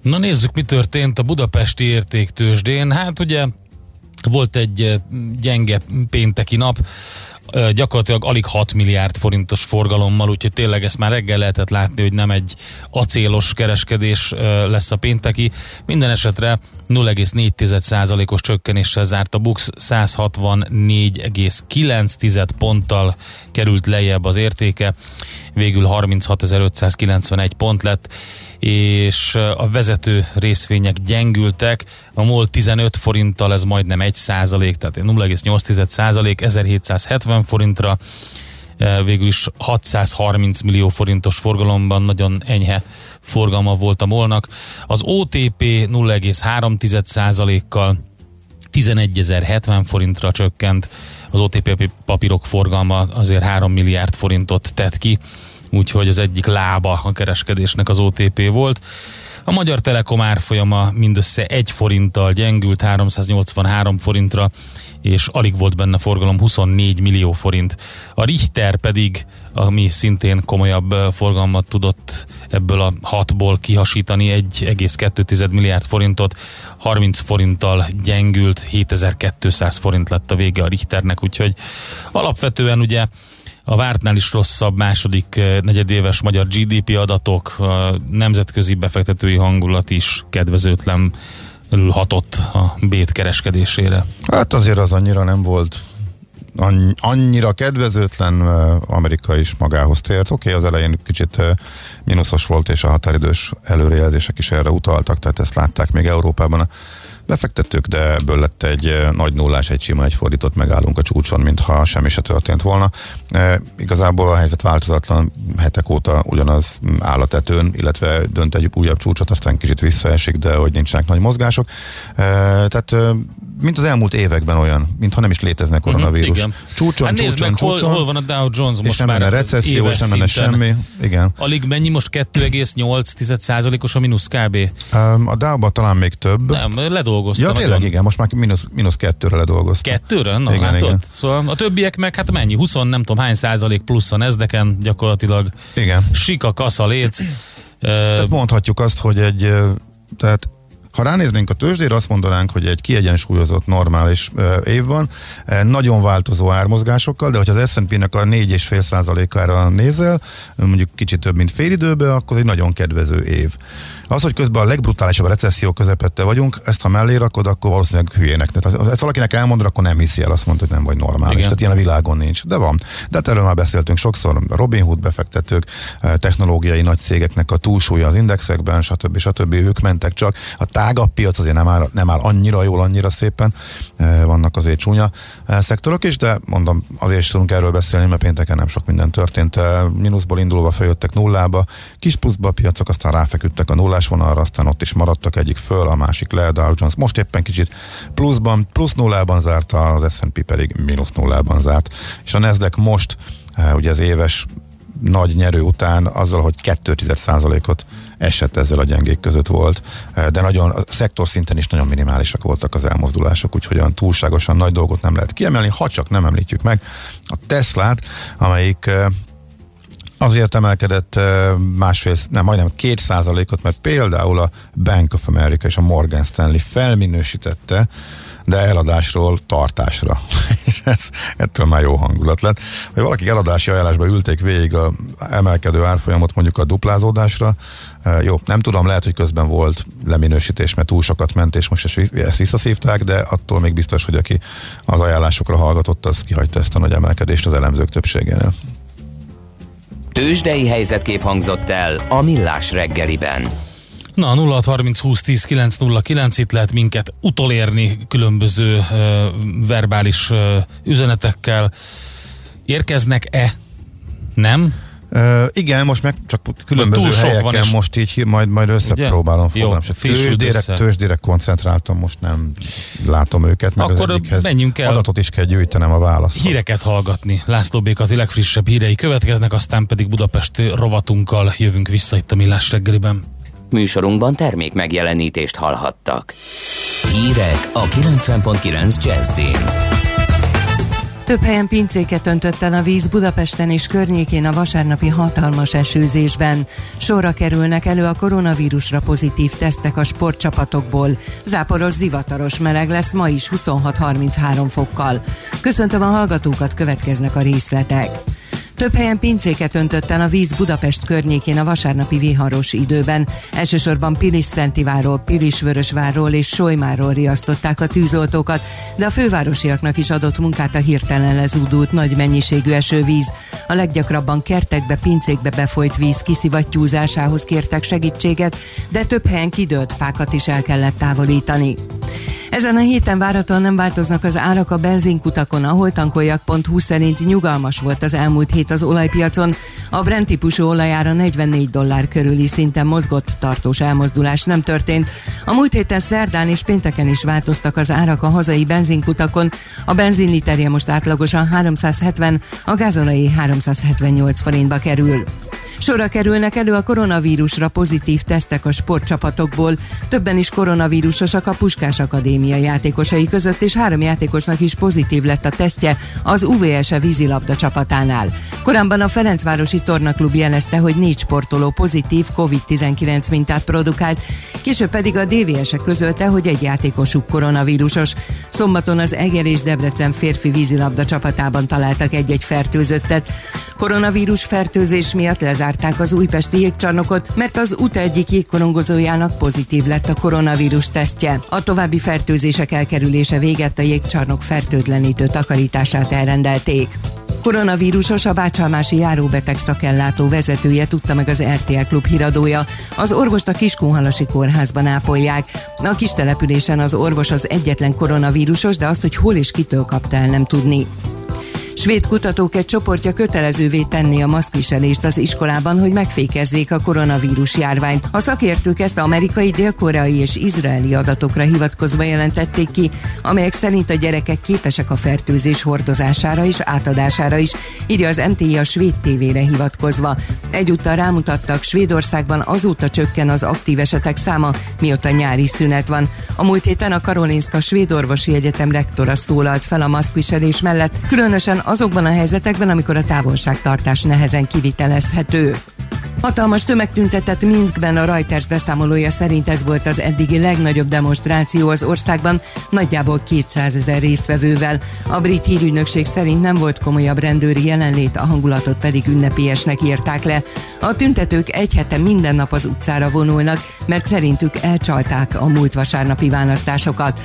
Na nézzük, mi történt a budapesti értéktőzsdén. Hát ugye volt egy gyenge pénteki nap, gyakorlatilag alig hat milliárd forintos forgalommal, úgyhogy tényleg ezt már reggel lehetett látni, hogy nem egy acélos kereskedés lesz a pénteki. Minden esetre nulla egész négy tized százalékos csökkenéssel zárt a BUX, száz hatvannégy egész kilenc tized ponttal került lejjebb az értéke, végül harminchatezer-ötszázkilencvenegy pont lett, és a vezető részvények gyengültek, a MOL tizenöt forinttal, ez majdnem egy százalék, tehát nulla egész nyolc tized százalék, ezerhétszázhetven forintra, végül is hatszázharminc millió forintos forgalomban, nagyon enyhe forgalma volt a MOL-nak. Az o té pé nulla egész három tized százalékkal tizenegyezer-hetven forintra csökkent, az o té pé papírok forgalma azért három milliárd forintot tett ki, úgyhogy az egyik lába a kereskedésnek az o té pé volt. A Magyar Telekom árfolyama mindössze egy forinttal gyengült, háromszáznyolcvanhárom forintra, és alig volt benne forgalom, huszonnégy millió forint. A Richter pedig, ami szintén komolyabb forgalmat tudott ebből a hatból kihasítani, egy egész kettő tized milliárd forintot, harminc forinttal gyengült, hétezer-kétszáz forint lett a vége a Richternek, úgyhogy alapvetően ugye a vártnál is rosszabb második negyedéves magyar gé dé pé adatok, nemzetközi befektetői hangulat is kedvezőtlen hatott a bét kereskedésére. Hát azért az annyira nem volt annyira kedvezőtlen, Amerika is magához tért. Oké, okay, az elején kicsit mínuszos volt, és a határidős előrejelzések is erre utaltak, tehát ezt látták még Európában a befektetők, de ebből lett egy nagy nullás, egy sima, egy fordított, megállunk a csúcson, mintha semmi se történt volna. E, igazából a helyzet változatlan, hetek óta ugyanaz áll a tetőn, illetve dönt egy újabb csúcsot, aztán kicsit visszaesik, de hogy nincsenek nagy mozgások. E, tehát mint az elmúlt években olyan, mintha nem is létezne koronavírus. Igen. Csúcson, hát nézd meg, hol, hol van a Dow Jones most már, a recesszió, éves és nem szinten. Semmi. Igen. Alig mennyi most kettő egész nyolc tized százalékos a mínusz kb. A Dow-ban talán még több. Nem, ledolgoztam. Ja tényleg, igen, most már mínusz, mínusz kettőre ledolgoztam. Kettőre? Na igen, látod. Igen. Szóval a többiek meg, hát mennyi? húsz nem tudom hány százalék plusz a Nasdaq-en gyakorlatilag. Igen. Sika, kasza, léc. Tehát mondhatjuk azt, hogy egy, tehát ha ránéznénk a tőzsdére, azt mondanánk, hogy egy kiegyensúlyozott, normális év van, nagyon változó ármozgásokkal, de hogyha az es és pé-nek a négy egész öt tized százalékára nézel, mondjuk kicsit több, mint fél időben, akkor egy nagyon kedvező év. Az, hogy közben a legbrutálisabb recesszió közepette vagyunk, ezt ha mellé rakod, akkor valószínűleg hülyének. Tehát ezt valakinek elmondod, akkor nem hiszi el, azt mondta, hogy nem vagy normális. Igen. Tehát ilyen a világon nincs. De van. De hát erről már beszéltünk sokszor. Robin Hood befektetők, technológiai nagy cégeknek a túlsúlya az indexekben, stb. Stb. Ők mentek csak. A tágabb piac azért nem áll, nem áll annyira jól, annyira szépen. Vannak azért csúnya szektorok is, de mondom, azért is tudunk erről beszélni, mert pénteken nem sok minden történt. Minuszból indulva feljöttek nullába, kis pluszba piacok, aztán ráfeküdtek a nullá vonalra, aztán ott is maradtak, egyik föl, a másik le, Dow Jones most éppen kicsit pluszban, plusz nullában zárt, az es és pé pedig mínusz nullában zárt, és a Nasdaq most, ugye az éves nagy nyerő után, azzal, hogy kettő egész egy tized százalékot esett, ezzel a gyengék között volt, de nagyon, a szektor szinten is nagyon minimálisak voltak az elmozdulások, úgyhogy olyan túlságosan nagy dolgot nem lehet kiemelni, ha csak nem említjük meg a Teslát, amelyik azért emelkedett másfél, nem, majdnem két százalékot, mert például a Bank of America és a Morgan Stanley felminősítette, de eladásról tartásra. És ez, ettől már jó hangulat lett. Hogy valaki eladási ajánlásba ülték végig a emelkedő árfolyamot, mondjuk a duplázódásra. E, jó, nem tudom, lehet, hogy közben volt leminősítés, mert túl sokat ment, és most ezt visszaszívták, de attól még biztos, hogy aki az ajánlásokra hallgatott, az kihagyta ezt a nagy emelkedést az elemzők többségénél. Tőzsdei helyzetkép hangzott el a Millás reggeliben. Na, nulla hat harminc húsz tíz kilenc nulla kilenc, itt lehet minket utolérni különböző uh, verbális uh, üzenetekkel. Érkeznek-e? Nem? Uh, igen, most meg csak különböző helyeken most így majd, majd összepróbálom fogom. Tőzsdére koncentráltam, most nem látom őket, meg akkor az egyikhez menjünk el. Adatot is kell gyűjtenem a válaszhoz. Híreket hallgatni. László B. Kati legfrissebb hírei következnek, aztán pedig Budapest rovatunkkal jövünk vissza itt a Millás reggeliben. Műsorunkban termék megjelenítést hallhattak. Hírek a kilencven egész kilenc Jazzyn. Több helyen pincéket öntött el a víz Budapesten és környékén a vasárnapi hatalmas esőzésben. Sorra kerülnek elő a koronavírusra pozitív tesztek a sportcsapatokból. Záporos, zivataros meleg lesz ma is huszonhat-harminchárom fokkal. Köszöntöm a hallgatókat, következnek a részletek. Több helyen pincéket öntött el a víz Budapest környékén a vasárnapi viharos időben. Elsősorban Pilis-Szentiváról, Pilisvörösvárról és Solymáról riasztották a tűzoltókat, de a fővárosiaknak is adott munkát a hirtelen lezúdult nagy mennyiségű esővíz. A leggyakrabban kertekbe, pincékbe befolyt víz kiszivattyúzásához kértek segítséget, de több helyen kidőlt fákat is el kellett távolítani. Ezen a héten várhatóan nem változnak az árak a benzinkutakon, a holtankoljak pont hu szerint nyugalmas volt az elmúlt hét az olajpiacon. A Brent típusú olajára negyvennégy dollár körüli szinten mozgott, tartós elmozdulás nem történt. A múlt héten szerdán és pénteken is változtak az árak a hazai benzinkutakon. A benzin literje most átlagosan háromszázhetven, a gázolajé háromszázhetvennyolc forintba kerül. Sorra kerülnek elő a koronavírusra pozitív tesztek a sportcsapatokból. Többen is koronavírusosak a Puskás Akadémia játékosai között, és három játékosnak is pozitív lett a tesztje az u vé es e vízilabda csapatánál. Korábban a Ferencvárosi Tornaklub jelezte, hogy négy sportoló pozitív kovid tizenkilenc mintát produkált, később pedig a dé vé es e közölte, hogy egy játékosuk koronavírusos. Szombaton az Eger és Debrecen férfi vízilabda csapatában találtak egy-egy fertőzöttet. Koronavírus fertőzés miatt lezárt az újpesti jégcsarnokot, mert az u té á egyik jégkorongozójának pozitív lett a koronavírus tesztje. A további fertőzések elkerülése végett a jégcsarnok fertőtlenítő takarítását elrendelték. Koronavírusos a Bácsalmási járóbeteg szakellátó vezetője, tudta meg az er té el klub híradója. Az orvost a Kiskunhalasi kórházban ápolják. A kis településen az orvos az egyetlen koronavírusos, de azt, hogy hol és kitől kapta el, nem tudni. Svéd kutatók egy csoportja kötelezővé tenni a maszkviselést az iskolában, hogy megfékezzék a koronavírus járványt. A szakértők ezt amerikai, dél-koreai és izraeli adatokra hivatkozva jelentették ki, amelyek szerint a gyerekek képesek a fertőzés hordozására és átadására is, írja az em té i a svéd tévére hivatkozva. Egyúttal rámutattak, Svédországban azóta csökken az aktív esetek száma, mióta nyári szünet van. A múlt héten a Karolinska Svéd Orvosi Egyetem rektora szólalt fel a maszkviselés mellett, különösen azokban a helyzetekben, amikor a távolságtartás nehezen kivitelezhető. Hatalmas tömeg tüntetett Minszkben, a Reuters beszámolója szerint ez volt az eddigi legnagyobb demonstráció az országban, nagyjából kétszázezer résztvevővel. A brit hírügynökség szerint nem volt komolyabb rendőri jelenlét, a hangulatot pedig ünnepélyesnek írták le. A tüntetők egy hete minden nap az utcára vonulnak, mert szerintük elcsalták a múlt vasárnapi választásokat.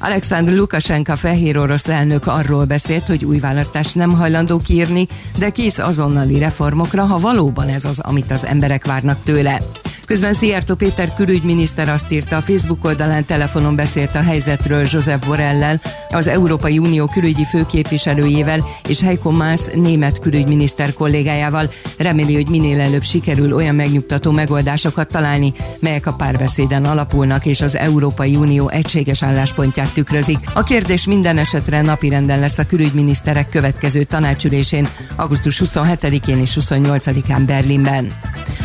Alexander Lukashenko fehér orosz elnök arról beszélt, hogy új választást nem hajlandó kiírni, de kész azonnali reformokra, ha valóban ez az, amit az emberek várnak tőle. Közben Szijjártó Péter külügyminiszter azt írta, a Facebook oldalán telefonon beszélt a helyzetről Josep Borrell-lel, az Európai Unió külügyi főképviselőjével és Heiko Maas német külügyminiszter kollégájával. Reméli, hogy minél előbb sikerül olyan megnyugtató megoldásokat találni, melyek a párbeszéden alapulnak és az Európai Unió egységes álláspontját tükrözik. A kérdés minden esetre napirenden lesz a külügyminiszterek következő tanácsülésén, augusztus huszonhetedikén és huszonnyolcadikán Berlinben.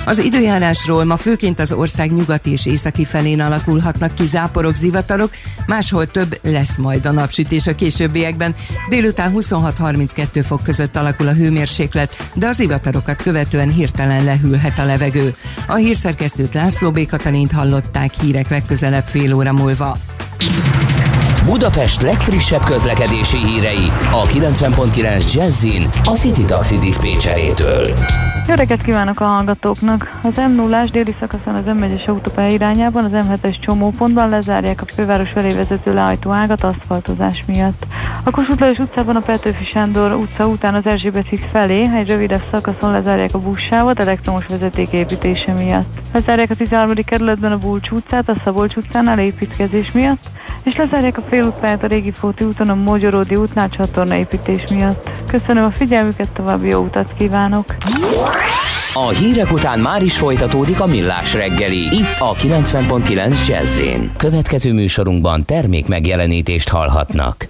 Az időjárásról: ma főként az ország nyugati és északi felén alakulhatnak ki záporok, zivatarok, máshol több, lesz majd a napsütés a későbbiekben. Délután huszonhat-harminckettő fok között alakul a hőmérséklet, de az zivatarokat követően hirtelen lehűlhet a levegő. A hírszerkesztőt, László B. Katalint hallották. Hírek legközelebb fél óra múlva. Budapest legfrissebb közlekedési hírei a kilencven egész kilenc Jazzyn a City Taxi diszpécserétől. Jó reggelt kívánok a hallgatóknak! Az em nullás déli szakaszon az M egyes autópálya irányában, az M hetes csomópontban lezárják a főváros felé vezető lehajtó ágat aszfaltozás miatt. A Kossuth Lajos utcában a Petőfi Sándor utca után az Erzsébet híd felé egy rövidebb szakaszon lezárják a buszsávot elektromos vezeték építése miatt. Lezárják a tizenharmadik kerületben a Bulcs utcát a Szabolcs utcánál építkezés miatt, és lezárják a félútpályát a Régi Fóti úton a Mogyoródi útnál csatornaépítés miatt. Köszönöm a figyelmüket, további jó utat kívánok! A hírek után már is folytatódik a Millás reggeli, itt a kilencven egész kilenc Jazzyn. Következő műsorunkban termék megjelenítést hallhatnak.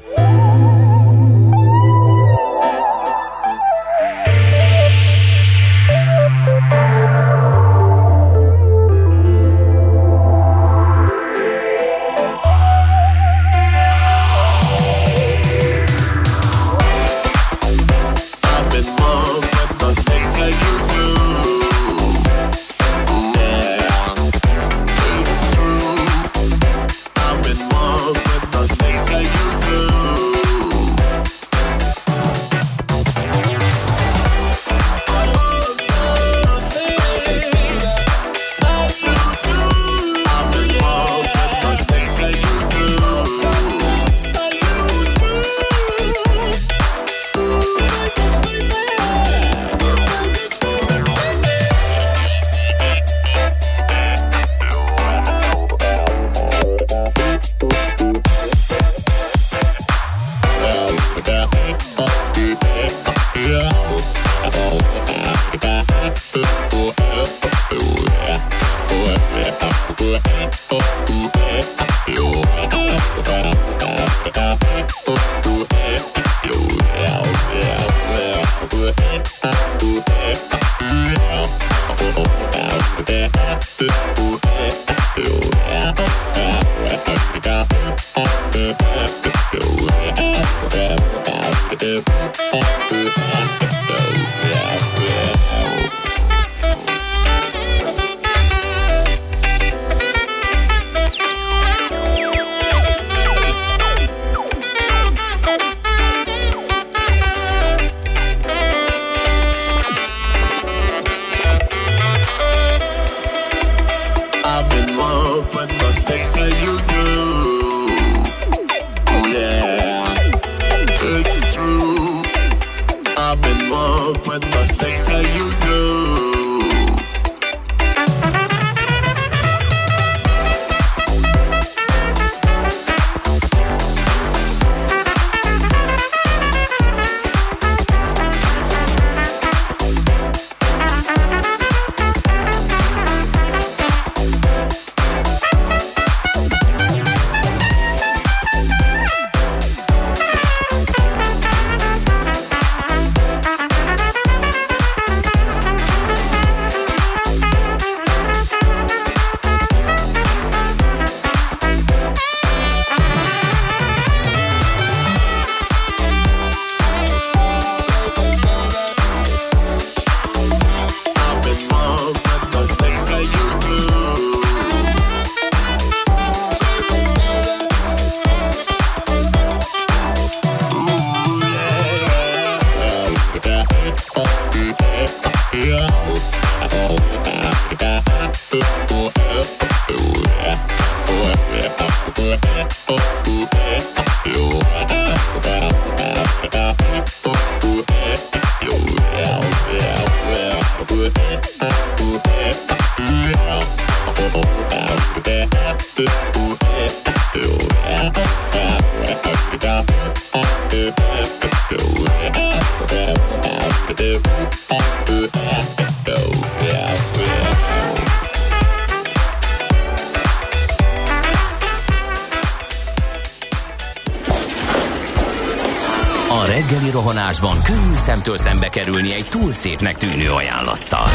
Könnyű szemtől szembe kerülni egy túl szépnek tűnő ajánlattal.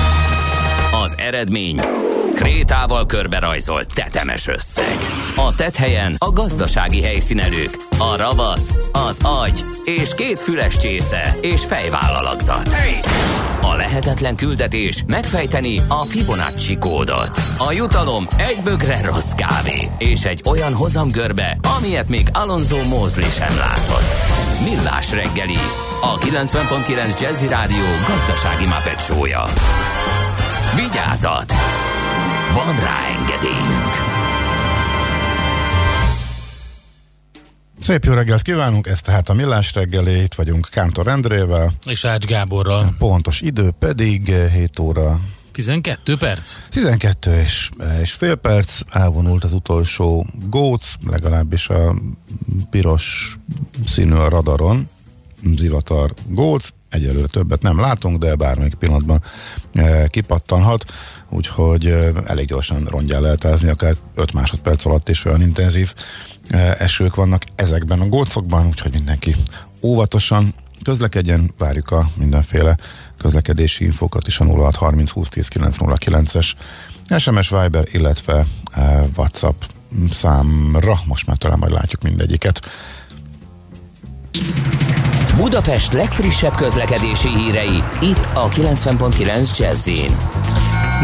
Az eredmény krétával körberajzolt tetemes összeg. A tetthelyen a gazdasági helyszínelők, a ravasz, az agy és két füles csésze és fejvállalakzat. A lehetetlen küldetés megfejteni a Fibonacci kódot. A jutalom egy bögre rossz kávé és egy olyan hozamgörbe, amilyet még Alonso Moseley sem látott. Millás reggeli, a kilencven egész kilenc Jazzy Rádió gazdasági Máppet Show-ja. Vigyázat! Van rá engedélyünk! Szép jó reggelt kívánunk, ez tehát a Millás reggeli, itt vagyunk Kántor Endrével. És Ács Gáborral. Pontos idő pedig hét óra tizenkét perc. tizenkét és, és fél perc, elvonult az utolsó góc, legalábbis a piros színű a radaron. Zivatar góc, egyelőre többet nem látunk, de bármelyik pillanatban e, kipattanhat, úgyhogy e, elég gyorsan rongyál eltázni, akár öt másodperc alatt is olyan intenzív e, esők vannak ezekben a gócokban, úgyhogy mindenki óvatosan közlekedjen, várjuk a mindenféle közlekedési infokat is a nulla hat harminc húsz tíz kilenc nulla kilences es em es, Viber, illetve e, WhatsApp számra, most már talán majd látjuk mindegyiket. Budapest legfrissebb közlekedési hírei, itt a kilencven egész kilenc Jazzyn.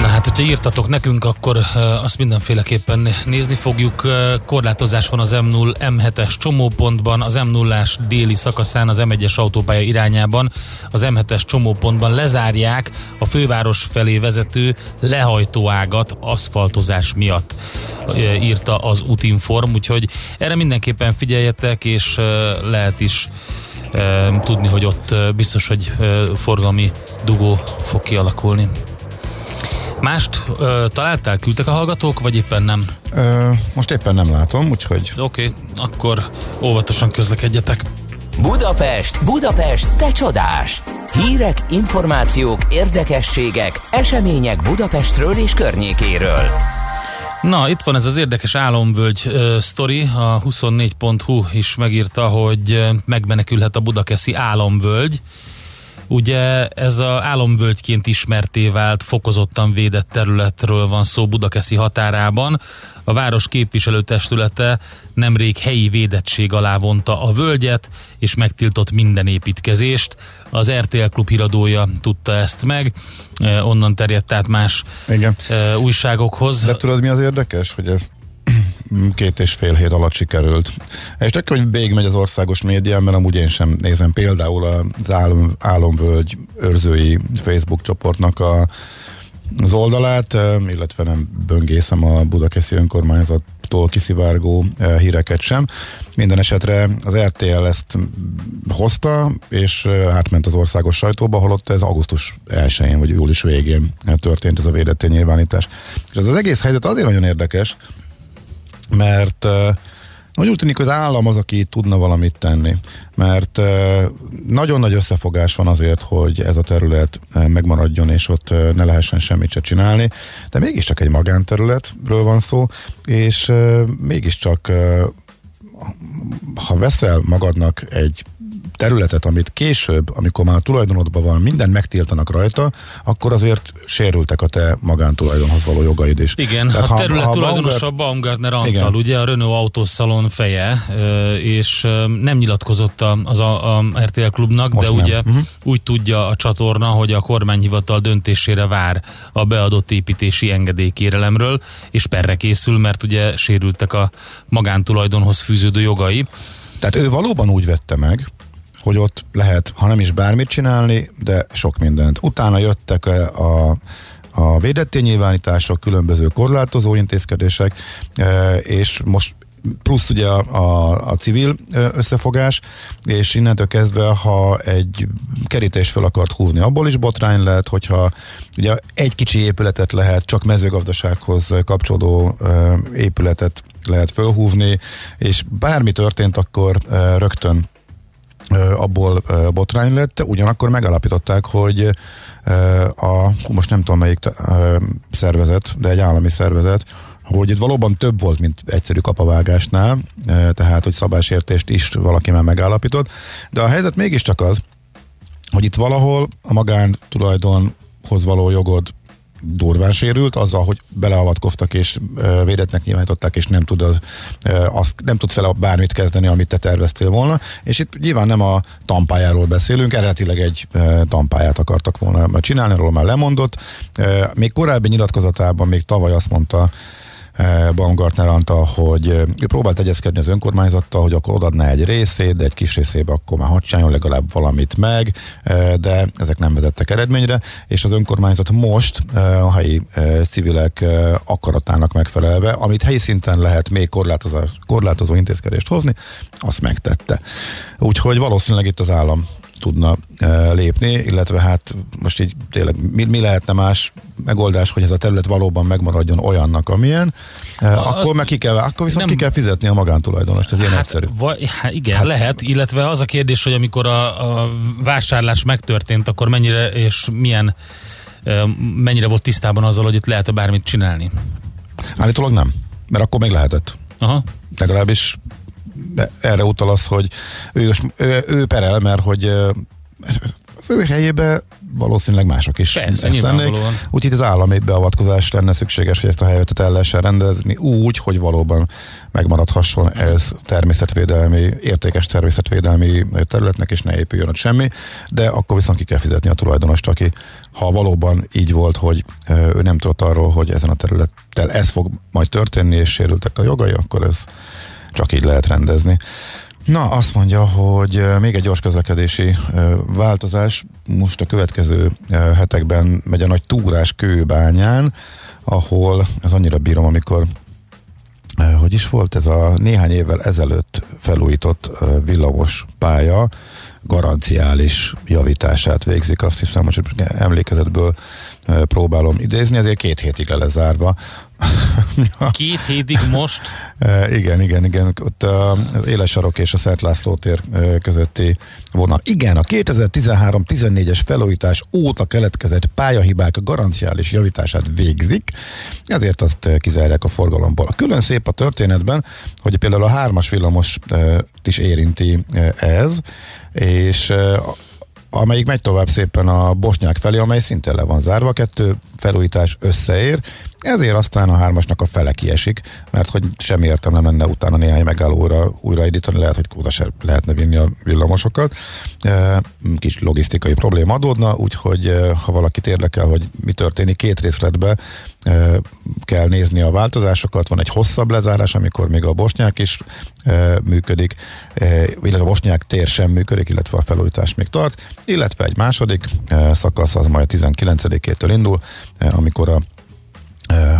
Na hát, hogyha írtatok nekünk, akkor azt mindenféleképpen nézni fogjuk. Korlátozás van az em nulla M hetes csomópontban, az em nullás déli szakaszán, az em egyes autópálya irányában, az em hetes csomópontban lezárják a főváros felé vezető lehajtóágat aszfaltozás miatt, írta az Útinform, úgyhogy erre mindenképpen figyeljetek, és lehet is tudni, hogy ott biztos, hogy forgalmi dugó fog kialakulni. Mást ö, találtál, küldtek a hallgatók, vagy éppen nem? Ö, most éppen nem látom, úgyhogy... Oké, okay, akkor óvatosan közlekedjetek. Budapest, Budapest, te csodás! Hírek, információk, érdekességek, események Budapestről és környékéről. Na, itt van ez az érdekes álomvölgy ö, sztori, a huszonnégy pont hú is megírta, hogy ö, megmenekülhet a budakeszi álomvölgy. Ugye ez az álomvölgyként ismerté vált, fokozottan védett területről van szó Budakeszi határában. A város képviselőtestülete nemrég helyi védettség alá vonta a völgyet, és megtiltott minden építkezést. Az er té el klub híradója tudta ezt meg, onnan terjedt át más Igen. újságokhoz. De tudod, mi az érdekes, hogy ez két és fél hét alatt sikerült. És tök, hogy végigmegy az országos médián, mert amúgy én sem nézem. Például az álom, Álomvölgy őrzői Facebook csoportnak a, az oldalát, illetve nem böngészem a Budakeszi önkormányzattól kiszivárgó híreket sem. Minden esetre az er té el ezt hozta, és átment az országos sajtóba, holott ez augusztus elsején, vagy július végén történt ez a védetté nyilvánítás. És ez az egész helyzet azért nagyon érdekes, mert uh, úgy tűnik, hogy az állam az, aki tudna valamit tenni, mert uh, nagyon nagy összefogás van azért, hogy ez a terület uh, megmaradjon, és ott uh, ne lehessen semmit se csinálni, de mégiscsak egy magánterületről van szó, és uh, mégiscsak uh, ha veszel magadnak egy területet, amit később, amikor már a tulajdonodban van, mindent megtiltanak rajta, akkor azért sérültek a te magántulajdonhoz való jogaid is. Igen, tehát a terület ha, ha tulajdonosa Baumgartner Antal, igen. ugye a Renault autószalon feje, és nem nyilatkozott az a, a er té el klubnak, most de nem. ugye uh-huh. úgy tudja a csatorna, hogy a kormányhivatal döntésére vár a beadott építési engedélykérelemről, és perre készül, mert ugye sérültek a magántulajdonhoz fűződő jogai. Tehát ő valóban úgy vette meg, hogy ott lehet, ha nem is bármit csinálni, de sok mindent. Utána jöttek a, a védetté nyilvánítások, különböző korlátozó intézkedések, és most plusz ugye a, a, a civil összefogás, és innentől kezdve, ha egy kerítés fel akart húzni, abból is botrány lett, hogyha ugye egy kicsi épületet lehet, csak mezőgazdasághoz kapcsolódó épületet lehet fölhúzni, és bármi történt, akkor rögtön abból botrány lett, ugyanakkor megalapították, hogy a, most nem tudom melyik szervezet, de egy állami szervezet, hogy itt valóban több volt, mint egyszerű kapavágásnál, tehát, hogy szabálysértést is valaki már megállapított, de a helyzet mégiscsak az, hogy itt valahol a magántulajdonhoz való jogod durván sérült, azzal, hogy beleavatkoztak és e, védetnek nyilvánították, és nem tud, az, e, azt, nem tud vele bármit kezdeni, amit te terveztél volna, és itt nyilván nem a tanpályáról beszélünk, eredetileg egy e, tanpályát akartak volna csinálni, arról már lemondott. E, még korábbi nyilatkozatában, még tavaly azt mondta e, Baumgartner Antal, hogy e, ő próbált egyezkedni az önkormányzattal, hogy akkor odaadná egy részét, de egy kis részébe akkor már hadcsányon legalább valamit meg, e, de ezek nem vezettek eredményre, és az önkormányzat most e, a helyi e, civilek e, akaratának megfelelve, amit helyi szinten lehet még korlátozó intézkedést hozni, azt megtette. Úgyhogy valószínűleg itt az állam tudna e, lépni, illetve hát most így tényleg mi, mi lehetne más megoldás, hogy ez a terület valóban megmaradjon olyannak, amilyen, e, akkor, meg ki kell, akkor viszont nem, ki kell fizetni a magántulajdonost, ez ilyen hát, egyszerű. Va, hát igen, hát, lehet, illetve az a kérdés, hogy amikor a, a vásárlás megtörtént, akkor mennyire és milyen, e, mennyire volt tisztában azzal, hogy itt lehet-e bármit csinálni? Állítólag nem, mert akkor még lehetett. Aha. Legalábbis de erre utal az, hogy ő, ő, ő perel, mert hogy az ő helyébe valószínűleg mások is Persze, ezt tennék. Úgyhogy az állami beavatkozás lenne szükséges, hogy ezt a helyzetet el lehessen rendezni úgy, hogy valóban megmaradhasson ez természetvédelmi, értékes természetvédelmi területnek, és ne épüljön ott semmi, de akkor viszont ki kell fizetni a tulajdonost, aki ha valóban így volt, hogy ő nem tudott arról, hogy ezen a területtel ez fog majd történni, és sérültek a jogai, akkor ez csak így lehet rendezni. Na, azt mondja, hogy még egy gyors közlekedési változás. Most a következő hetekben megy a nagy túrás Kőbányán, ahol, ez annyira bírom, amikor hogy is volt ez a néhány évvel ezelőtt felújított villamos pálya garanciális javítását végzik, azt hiszem, most emlékezetből próbálom idézni, ezért két hétig le lesz zárva. Két hétig most? Igen, igen, igen. Ott az Éles sarok és a Szent László tér közötti vonal. Igen, a kétezer-tizenhárom tizennégyes felújítás óta keletkezett pályahibák garanciális javítását végzik, ezért azt kizárják a forgalomból. Külön szép a történetben, hogy például a hármas villamos is érinti ez, és amelyik megy tovább szépen a bosnyák felé, amely szintén le van zárva, kettő felújítás összeér, ezért aztán a hármasnak a fele kiesik, mert hogy semmi értelme nem lenne utána néhány megállóra újraindítani, lehet, hogy oda sem lehetne vinni a villamosokat. Kis logisztikai probléma adódna, úgyhogy ha valakit érdekel, hogy mi történik, két részletbe kell nézni a változásokat, van egy hosszabb lezárás, amikor még a bosnyák is működik, illetve a bosnyák tér sem működik, illetve a felújítás még tart, illetve egy második szakasz, az majd tizenkilencedikétől indul, amikor a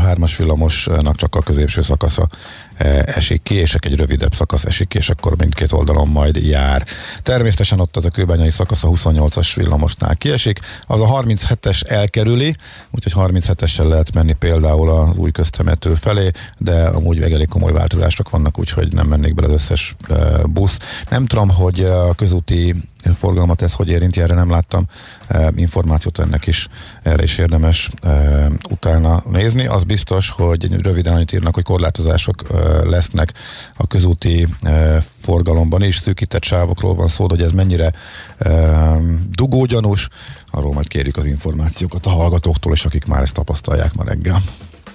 hármas villamosnak csak a középső szakasza esik ki, és egy rövidebb szakasz esik ki, és akkor mindkét oldalon majd jár. Természetesen ott az a kőbányai szakasz a huszonnyolcas villamosnál kiesik, az a harminchetes elkerüli, úgyhogy harminchetes lehet menni például az új köztemető felé, de amúgy elég komoly változások vannak, úgyhogy nem mennék bele az összes busz. Nem tudom, hogy a közúti forgalmat ez hogy érinti, erre nem láttam információt, ennek is erre is érdemes utána nézni. Az biztos, hogy röviden annyit írnak, hogy korlátozások lesznek a közúti forgalomban is, szűkített sávokról van szó, hogy ez mennyire dugógyanús, arról majd kérjük az információkat a hallgatóktól, és akik már ezt tapasztalják ma reggel.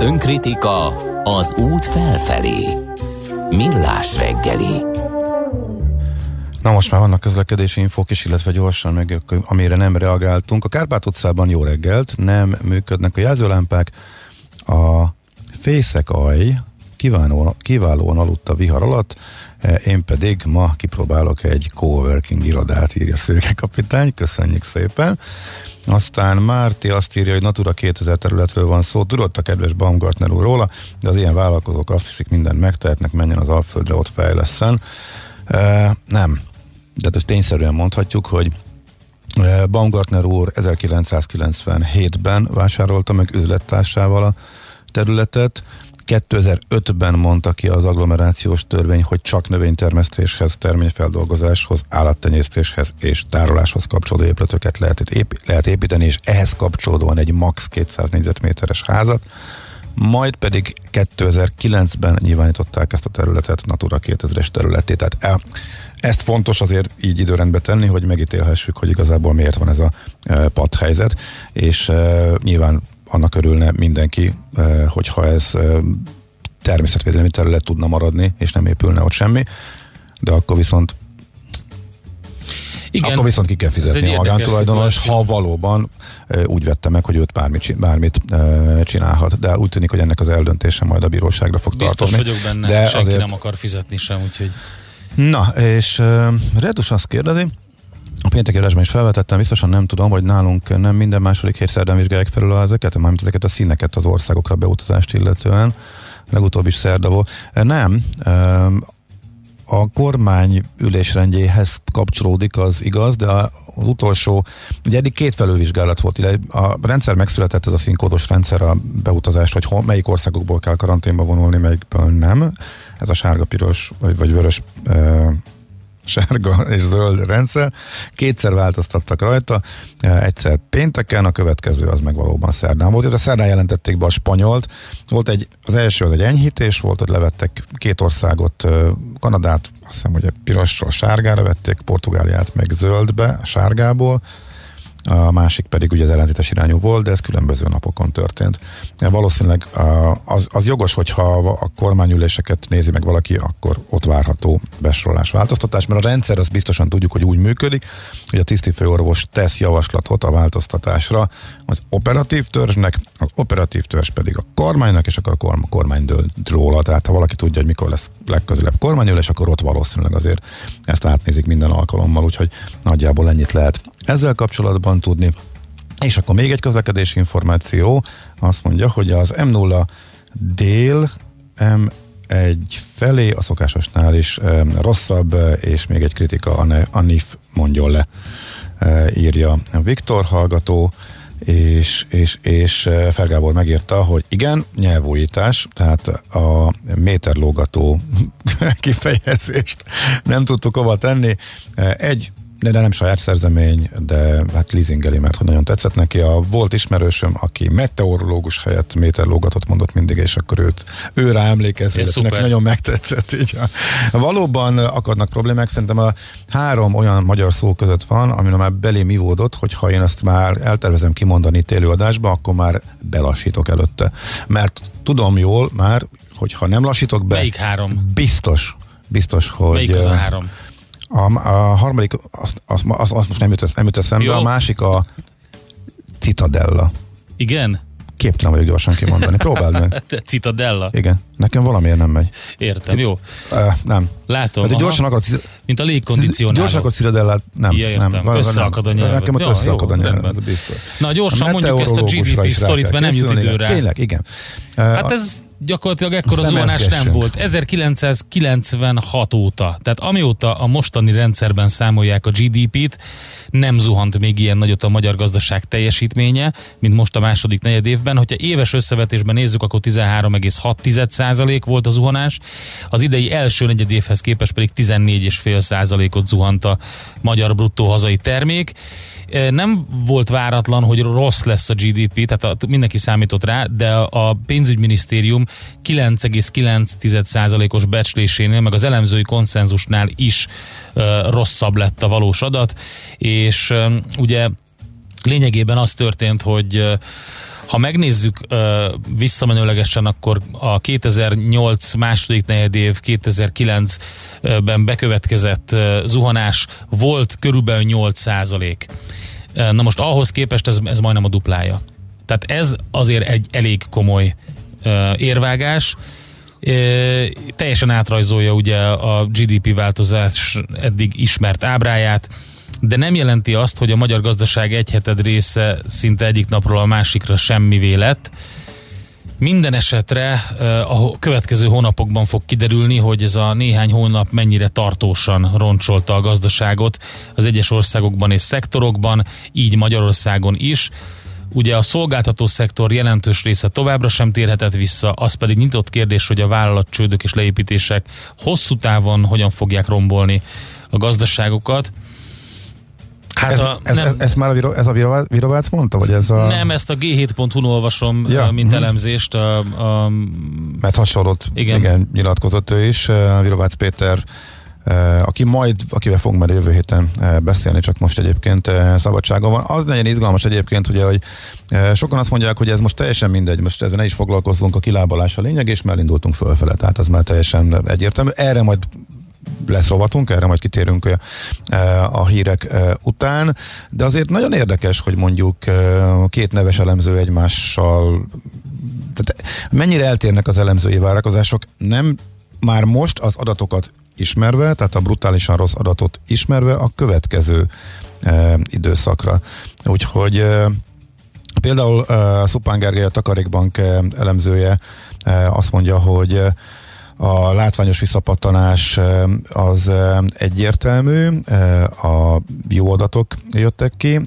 Önkritika az út felfelé. Millás reggeli. Na most már vannak közlekedési infók is, illetve gyorsan meg, amire nem reagáltunk. A Kárpát utcában jó reggelt, nem működnek a jelzőlámpák. A Fészekaj kiválóan, kiválóan aludt a vihar alatt, én pedig ma kipróbálok egy coworking irodát, írja Szőke kapitány, köszönjük szépen. Aztán Márti azt írja, hogy Natura kétezer területről van szó, tudott a kedves Baumgartner úr róla, de az ilyen vállalkozók azt hiszik, mindent megtehetnek, menjen az Alföldre, ott fejlesszen. E, nem, de ezt tényszerűen mondhatjuk, hogy Baumgartner úr ezerkilencszázkilencvenhétben vásárolta meg üzlettársával a területet, kétezer-ötben mondta ki az agglomerációs törvény, hogy csak növénytermesztéshez, terményfeldolgozáshoz, állattenyésztéshez és tároláshoz kapcsolódó épületeket lehet, épp, lehet építeni, és ehhez kapcsolódóan egy max. kétszáz négyzetméteres házat. Majd pedig kétezer-kilencben nyilvánították ezt a területet Natura kétezres területté. Tehát ezt fontos azért így időrendbe tenni, hogy megítélhessük, hogy igazából miért van ez a e, patthelyzet, és e, nyilván annak örülne mindenki, hogyha ez természetvédelmi terület tudna maradni, és nem épülne ott semmi, de akkor viszont igen, akkor viszont ki kell fizetni a magántulajdonost, ha valóban úgy vette meg, hogy őt bármit, bármit csinálhat. De úgy tűnik, hogy ennek az eldöntése majd a bíróságra fog biztos tartani. Biztos vagyok benne, de senki azért nem akar fizetni sem, úgyhogy... Na, és Redus azt kérdezi, a pénteki adásban is felvetettem, biztosan nem tudom, hogy nálunk nem minden második hét szerdán vizsgálják felül ezeket, mármint ezeket a színeket az országokra beutazást illetően. Legutóbb is szerda volt. Nem. A kormány ülésrendjéhez kapcsolódik, az igaz, de az utolsó, ugye eddig két felülvizsgálat volt. A rendszer megszületett, ez a színkódos rendszer a beutazást, hogy hol, melyik országokból kell karanténba vonulni, melyikből nem. Ez a sárga, piros vagy, vagy vörös sárga és zöld rendszer. Kétszer változtattak rajta, egyszer pénteken, a következő az meg valóban szerdán volt. A szerdán jelentették be a spanyolt. Volt egy, az első az egy enyhítés volt, hogy levettek két országot, Kanadát, azt hiszem, hogy pirosról sárgára vették, Portugáliát meg zöldbe, sárgából. A másik pedig ugye az ellentétes irányú volt, de ez különböző napokon történt. Valószínűleg az, az jogos, hogyha a kormányüléseket nézi meg valaki, akkor ott várható besorolás, változtatás, mert a rendszer azt biztosan tudjuk, hogy úgy működik, hogy a tisztifőorvos tesz javaslatot a változtatásra az operatív törzsnek, az operatív törzs pedig a kormánynak, és akkor a kormány dönt róla. Tehát ha valaki tudja, hogy mikor lesz legközelebb kormányülés, akkor ott valószínűleg azért ezt átnézik minden alkalommal, úgyhogy nagyjából ennyit lehet ezzel kapcsolatban tudni. És akkor még egy közlekedési információ, azt mondja, hogy az em nulla dél em egy felé a szokásosnál is e, rosszabb, és még egy kritika a, ne, a en i ef mondjon le, e, írja Viktor hallgató, és, és, és Fergábor megírta, hogy igen, nyelvújítás, tehát a méterlógató kifejezést nem tudtuk hova tenni. Egy De, de nem saját szerzemény, de hát leasingeli, mert hogy nagyon tetszett neki. A volt ismerősöm, aki meteorológus helyett méterlógatot mondott mindig, és akkor őt, őre emlékezett. Nagyon megtetszett. Így. Valóban akadnak problémák, szerintem a három olyan magyar szó között van, ami már belém ivódott, hogy ha én ezt már eltervezem kimondani élőadásba, akkor már belassítok előtte. Mert tudom jól már, hogy ha nem lassítok be... Melyik három? Biztos, biztos, hogy... Melyik az a három? A, a harmadik, azt az, az, az most nem jut, nem jut eszembe, jó. A másik a Citadella. Igen? Képtelen vagyok gyorsan kimondani. Próbáld meg. Citadella? Igen. Nekem valamiért nem megy. Értem, Cit- jó. Uh, nem. Látom. Hát, gyorsan akarok, mint a légkondicionáló. Gyorsan akarok Citadellát. Nem, ja, nem. Valami, összeakad a nyelvet. Nekem ott ja, összeakad a nyelvet. Biztos. Na, gyorsan mondjuk ezt a gé dé pé sztorit, mert nem jut időre. Tényleg, igen. Uh, hát ez... Gyakorlatilag ekkora zuhanás nem volt. ezerkilencszázkilencvenhat óta, tehát amióta a mostani rendszerben számolják a gé dé pét, nem zuhant még ilyen nagyot a magyar gazdaság teljesítménye, mint most a második negyed évben. Hogyha éves összevetésben nézzük, akkor tizenhárom egész hat százalék volt a zuhanás. Az idei első negyed évhez képest pedig tizennégy egész öt százalékot zuhant a magyar bruttó hazai termék. Nem volt váratlan, hogy rossz lesz a gé dé pé, tehát a, mindenki számított rá, de a pénzügyminisztérium kilenc egész kilenc százalékos becslésénél, meg az elemzői konszenzusnál is uh, rosszabb lett a valós adat, és um, ugye lényegében az történt, hogy uh, Ha megnézzük visszamenőlegesen, akkor a kétezer-nyolc második negyedév, kétezer-kilencben bekövetkezett zuhanás volt körülbelül nyolc százalék. Na most ahhoz képest ez, ez majdnem a duplája. Tehát ez azért egy elég komoly érvágás. É, teljesen átrajzolja ugye a gé dé pé változás eddig ismert ábráját, de nem jelenti azt, hogy a magyar gazdaság egyheted része szinte egyik napról a másikra semmivé lett. Minden esetre a következő hónapokban fog kiderülni, hogy ez a néhány hónap mennyire tartósan roncsolta a gazdaságot az egyes országokban és szektorokban, így Magyarországon is. Ugye a szolgáltató szektor jelentős része továbbra sem térhetett vissza, az pedig nyitott kérdés, hogy a vállalatcsődök és leépítések hosszú távon hogyan fogják rombolni a gazdaságokat. Hát ez, a, ez, nem, ez, ez már a, Viro, ez a Virovácz, Virovácz mondta? Vagy ez a... Nem, ezt a gé hét pont hu-n olvasom, ja, mint uh-huh. elemzést. A, a... Mert hasonlót igen. igen, nyilatkozott ő is, Virovácz Péter, aki majd, akivel fogunk már jövő héten beszélni, csak most egyébként szabadságon van. Az nagyon izgalmas egyébként, ugye, hogy sokan azt mondják, hogy ez most teljesen mindegy, most ezzel ne is foglalkozzunk, a kilábalás a lényeg, és már indultunk fölfele, tehát az már teljesen egyértelmű. Erre majd lesz rovatunk, erre majd kitérünk a hírek után, de azért nagyon érdekes, hogy mondjuk két neves elemző egymással, tehát mennyire eltérnek az elemzői várakozások, nem már most az adatokat ismerve, tehát a brutálisan rossz adatot ismerve a következő e, időszakra. Úgyhogy e, például e, Szupán Gergely, a Takarékbank e, elemzője e, azt mondja, hogy e, a látványos visszapattanás e, az e, egyértelmű, e, a jó adatok jöttek ki,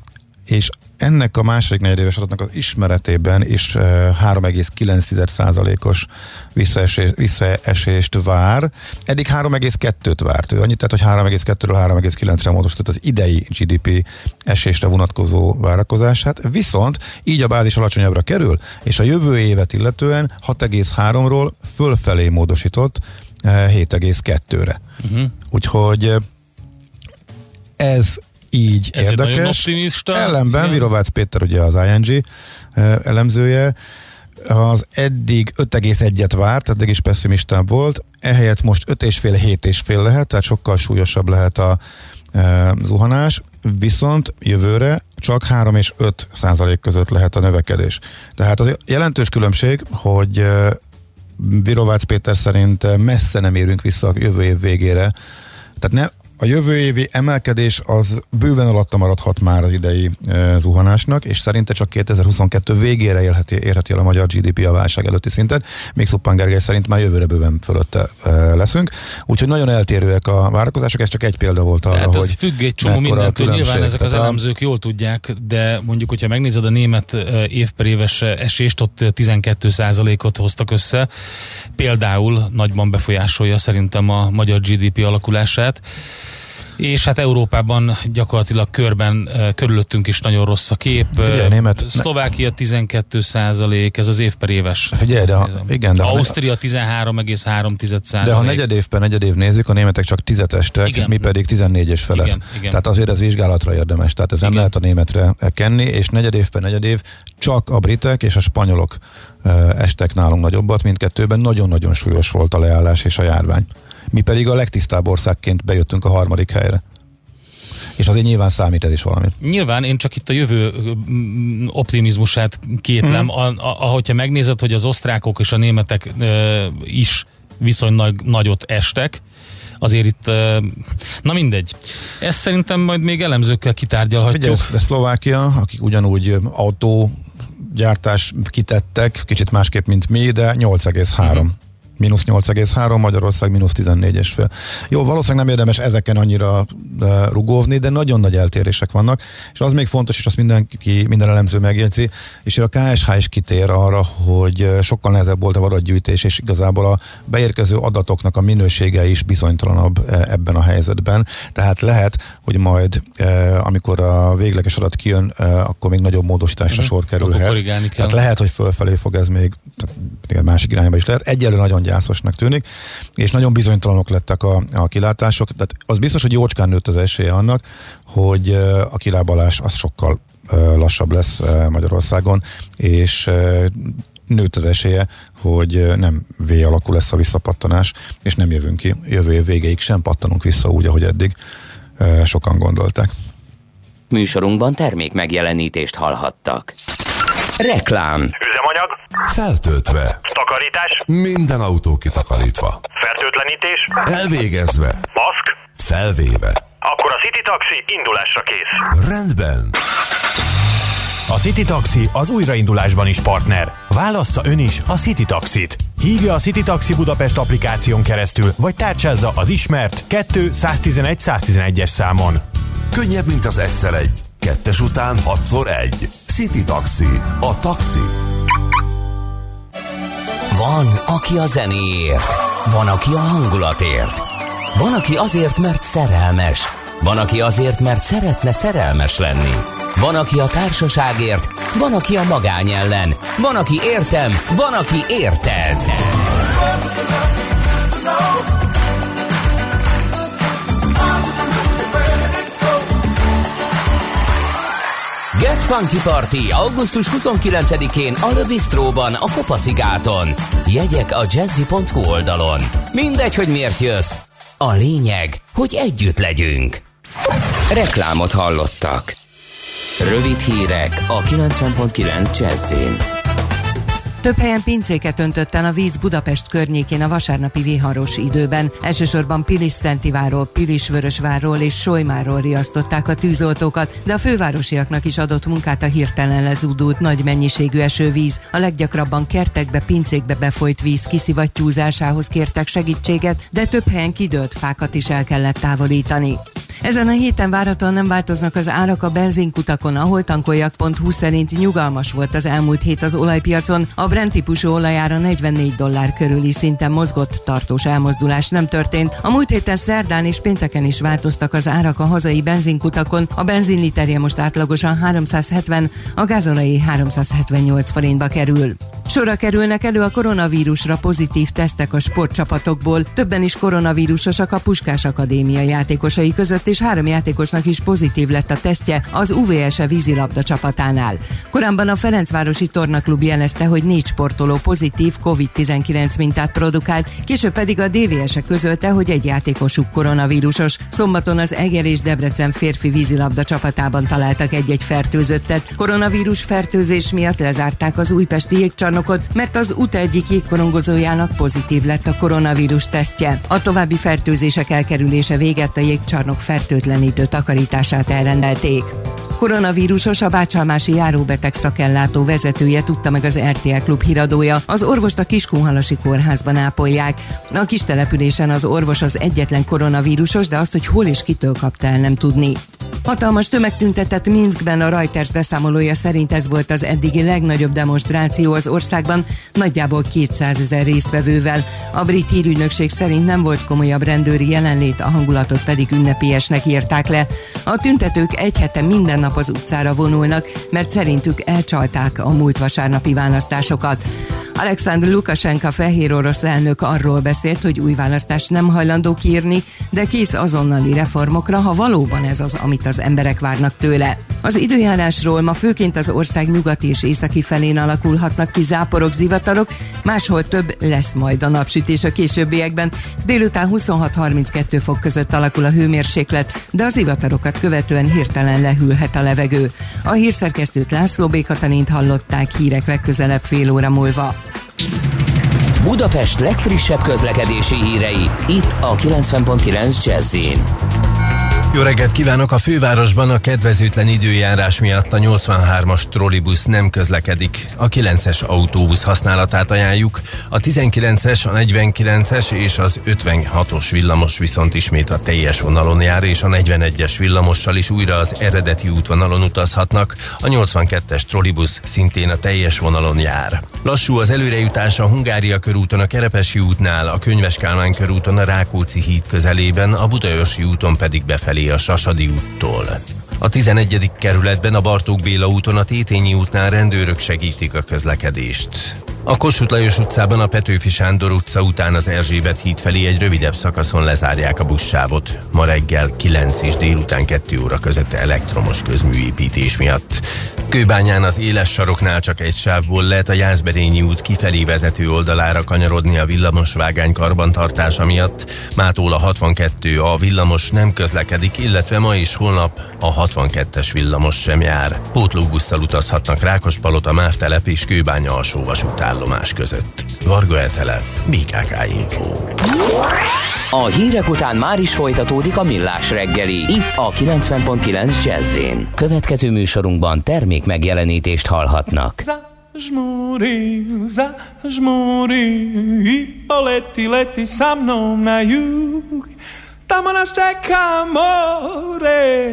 és ennek a második negyedéves adatnak az ismeretében is három egész kilenc százalékos visszaesés, visszaesést vár. Eddig három egész kettőt várt ő. Annyit tehát, hogy három egész kettőről három egész kilencre módosított az idei gé dé pé esésre vonatkozó várakozását. Viszont így a bázis alacsonyabbra kerül, és a jövő évet illetően hat egész háromról fölfelé módosított hét egész kettőre. Uh-huh. Úgyhogy ez így ez érdekes. Ellenben Virovácz Péter, ugye az i en gé elemzője, az eddig öt egész egyet várt, eddig is pesszimistább volt, ehelyett most öt egész öt, hét egész öt lehet, tehát sokkal súlyosabb lehet a e, zuhanás, viszont jövőre csak három és öt százalék között lehet a növekedés. Tehát az jelentős különbség, hogy e, Virovácz Péter szerint messze nem érünk vissza a jövő év végére. Tehát nem A jövő évi emelkedés az bőven alatta maradhat már az idei e, zuhanásnak, és szerinte csak kétezer-huszonkettő végére élheti, érheti el a magyar gé dé pé a válság előtti szintet, még Szupán Gergely szerint már jövőre bőven fölötte e, leszünk. Úgyhogy nagyon eltérőek a várakozások, ez csak egy példa volt arra, tehát hogy ez függ egy csomó mindentől, nyilván ezek az elemzők a... jól tudják, de mondjuk, hogyha megnézed a német év per éves esést, ott tizenkét százalékot hoztak össze, például nagyban befolyásolja szerintem a magyar gé dé pé alakulását. És hát Európában gyakorlatilag körben körülöttünk is nagyon rossz a kép. Figyelj, német, Szlovákia tizenkét százalék, ez az év per éves. Figyelj, de ha, igen, de Ausztria tizenhárom egész három százalék. De ha negyed évben negyed év nézik, a németek csak tízesesek, mi pedig tizennégyes felett. Igen, igen. Tehát azért ez vizsgálatra érdemes, tehát ez igen. nem lehet a németre kenni, és negyed évben negyed év csak a britek és a spanyolok estek nálunk nagyobbat, mindkettőben nagyon-nagyon súlyos volt a leállás és a járvány. Mi pedig a legtisztább országként bejöttünk a harmadik helyre. És azért nyilván számít ez is valamit. Nyilván, én csak itt a jövő optimizmusát kétlem. Hmm. Ahogyha megnézed, hogy az osztrákok és a németek ö, is viszonylag nagyot estek, azért itt, ö, na mindegy. Ezt szerintem majd még elemzőkkel kitárgyalhatjuk. Figyelj, de Szlovákia, akik ugyanúgy autógyártás kitettek, kicsit másképp, mint mi, de nyolc egész három. Hmm. mínusz nyolc egész három, Magyarország mínusz tizennégy egész öt. Jó, valószínűleg nem érdemes ezeken annyira rugózni, de nagyon nagy eltérések vannak, és az még fontos, és azt mindenki, minden elemző megjegyzi, és a ká es há is kitér arra, hogy sokkal nehezebb volt a adatgyűjtés, és igazából a beérkező adatoknak a minősége is bizonytalanabb ebben a helyzetben, tehát lehet, hogy majd amikor a végleges adat kijön, akkor még nagyobb módosításra sor kerülhet. Tehát lehet, hogy fölfelé fog ez még, tehát másik irányba is lehet. Egyelőre nagyon gyászosnak tűnik, és nagyon bizonytalanok lettek a, a kilátások, tehát az biztos, hogy jócskán nőtt az esélye annak, hogy a kilábalás az sokkal lassabb lesz Magyarországon, és nőtt az esélye, hogy nem V alakú lesz a visszapattanás, és nem jövünk ki. Jövő év végéig sem pattanunk vissza úgy, ahogy eddig sokan gondolták. Műsorunkban termék megjelenítést hallhattak. Reklám. Üzemanyag. Feltöltve. Takarítás. Minden autó kitakarítva. Fertőtlenítés. Elvégezve. Maszk. Felvéve. Akkor a City Taxi indulásra kész. Rendben. A City Taxi az újraindulásban is partner. Válassza ön is a City Taxit. Hívja a City Taxi Budapest applikáción keresztül, vagy tárcsázza az ismert kettő egy egy egy egy egy-es számon. Könnyebb, mint az egyszer egy. Kettes után hatszor egy. City Taxi. A taxi. Van, aki a zenéért. Van, aki a hangulatért. Van, aki azért, mert szerelmes. Van, aki azért, mert szeretne szerelmes lenni. Van, aki a társaságért. Van, aki a magány ellen. Van, aki értem. Van, aki érted. Get Funky Party augusztus huszonkilencedikén a Le Bistróban, a Kopaszigáton. Jegyek a jazzy pont hu oldalon. Mindegy, hogy miért jössz. A lényeg, hogy együtt legyünk. Reklámot hallottak. Rövid hírek a kilencven pont kilenc Jazzyn. Több helyen pincéket öntött el a víz Budapest környékén a vasárnapi viharos időben. Elsősorban Pilis-Szentiváról, Pilisvörösvárról és Solymáról riasztották a tűzoltókat, de a fővárosiaknak is adott munkát a hirtelen lezúdult nagy mennyiségű esővíz. A leggyakrabban kertekbe, pincékbe befolyt víz kiszivattyúzásához kértek segítséget, de több helyen kidőlt fákat is el kellett távolítani. Ezen a héten várhatóan nem változnak az árak a benzinkutakon, a holtankoljak pont hu szerint nyugalmas volt az elmúlt hét az olajpiacon, a Brent típusú olajára negyvennégy dollár körüli szinten mozgott, tartós elmozdulás nem történt. A múlt héten szerdán és pénteken is változtak az árak a hazai benzinkutakon, a benzinliterje most átlagosan háromszázhetven, a gázolajé háromszázhetvennyolc forintba kerül. Sorra kerülnek elő a koronavírusra pozitív tesztek a sportcsapatokból, többen is koronavírusosak a Puskás Akadémia játékosai között, és három játékosnak is pozitív lett a tesztje az u vé es e vízilabda csapatánál. Korábban a Ferencvárosi Tornaklub jelezte, hogy négy sportoló pozitív kovid tizenkilenc mintát produkált, később pedig a dé vé es e közölte, hogy egy játékosuk koronavírusos. Szombaton az Eger és Debrecen férfi vízilabda csapatában találtak egy-egy fertőzöttet. Koronavírus fertőzés miatt lezárták az újpesti jégcsarnokot, mert az u té á egyik jégkorongozójának pozitív lett a koronavírus tesztje. A további fertőzések elkerülése végett a jégcsarnok fertőtlenítő takarítását elrendelték. Koronavírusos a bácsalmási járóbeteg szakellátó vezetője, tudta meg az er té el klub híradója. Az orvost a Kiskunhalasi kórházban ápolják. A kis településen az orvos az egyetlen koronavírusos, de azt, hogy hol és kitől kapta el, nem tudni. Hatalmas tömeg tüntetett Minszkben, a Reuters beszámolója szerint ez volt az eddigi legnagyobb demonstráció az országban, nagyjából kétszázezer résztvevővel. A brit hírügynökség szerint nem volt komolyabb rendőri jelenlét, a hangulatot pedig ünnepiesnek írták le. A tüntetők egy hete minden nap az utcára vonulnak, mert szerintük elcsalták a múlt vasárnapi választásokat. Alexander Lukashenko fehér orosz elnök arról beszélt, hogy új választást nem hajlandó kiírni, de kész azonnali reformokra, ha valóban ez az, amit az emberek várnak tőle. Az időjárásról: ma főként az ország nyugati és északi felén alakulhatnak ki záporok, zivatarok, máshol több lesz majd a napsütés a későbbiekben. Délután huszonhat harminckettő fok között alakul a hőmérséklet, de az zivatarokat követően hirtelen lehűlhet a levegő. A hírszerkesztőt, László B. Katalint hallották. Hírek legközelebb fél óra múlva. Budapest legfrissebb közlekedési hírei, itt a kilencven pont kilenc Jazzy-n. Jó reggelt kívánok! A fővárosban a kedvezőtlen időjárás miatt a nyolcvanhármas trollibusz nem közlekedik. A kilences autóbusz használatát ajánljuk. A tizenkilences, a negyvenkilences és az ötvenhatos villamos viszont ismét a teljes vonalon jár, és a negyvenegyes villamossal is újra az eredeti útvonalon utazhatnak. A nyolcvankettes trollibusz szintén a teljes vonalon jár. Lassú az előrejutás a Hungária körúton, a Kerepesi útnál, a Könyves Kálmán körúton, a Rákóczi híd közelében, a Budaörsi úton pedig befelé a Sasadi úttól. A tizenegyedik kerületben a Bartók Béla úton a Tétényi útnál rendőrök segítik a közlekedést. A Kossuth Lajos utcában a Petőfi Sándor utca után az Erzsébet híd felé egy rövidebb szakaszon lezárják a buszsávot. Ma reggel kilenc és délután kettő óra között elektromos közműépítés miatt. Kőbányán az éles saroknál csak egy sávból lehet a Jászberényi út kifelé vezető oldalára kanyarodni a villamosvágány karbantartása miatt. Mától a hatvankettő a villamos nem közlekedik, illetve ma és holnap a hatvankettes villamos sem jár. Pótlóbusszal utazhatnak Rákospalota, MÁV telep és Kőbánya alsó vasútállomás között. Varga Etele, bé ká ká Info. A hírek után már is folytatódik a Millás reggeli, itt a kilencven egész kilenc Jazzyn. Következő műsorunkban termék megjelenítést hallhatnak. Zažmuri, zažmuri, i poleti, leti sa mnom na jug. Tamo nas čeka more,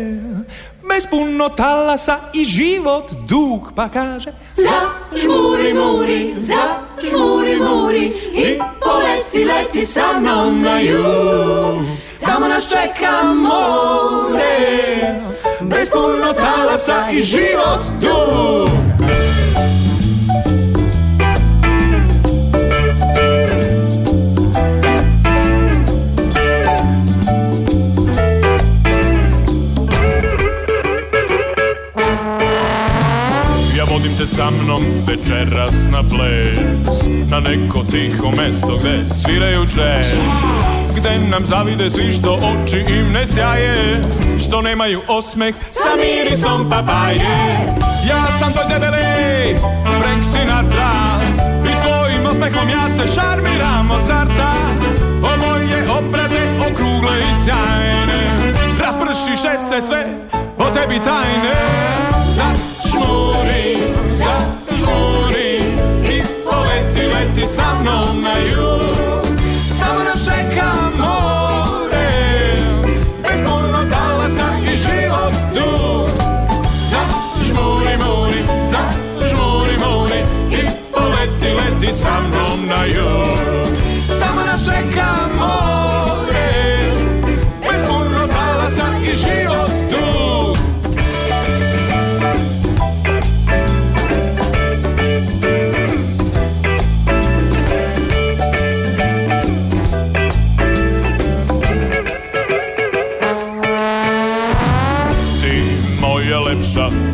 bez puno talasa i život dug. Pa kaže zažmuri, muri, zažmuri, muri, i poleti, leti sa mnom na jug. Tamo nas čeka more, bez puno talasa i život dug. Vodim te sa mnom večeras na ples, na neko tiho mesto gde sviraju jazz, gde nam zavide svi što oči im ne sjaje, što nemaju osmeh sa mirisom papaje. Ja sam tvoj debeli Frank Sinatra i svojim osmehom ja te šarmiram od Zarta. O moje obraze okrugle i sjajne, raspršiše se sve o tebi tajne. Zažmuri, zažmuri i poleti, leti sa mnom na jug. Tamo nas čeka more, bez puno talasa i život dug. Zažmuri, muri, zažmuri, muri i poleti, leti sa mnom na jug. Tamo nas čeka more, bez puno talasa i život dug.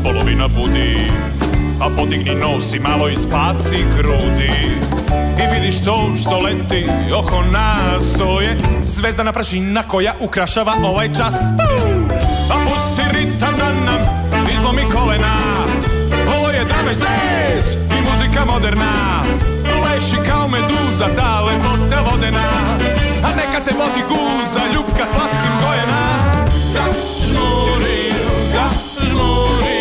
Polovina budi, a podigni nos i malo ispaci grudi i vidiš to što leti oko nas. To je zvezdana prašina koja ukrašava ovaj čas. A pusti ritam da nam izlomi kolena, ovo je dame zez i muzika moderna. Leši kao meduza ta lepote vodena, a neka te vodi guza ljubka slatkim gojena. Zažmuri, zažmuri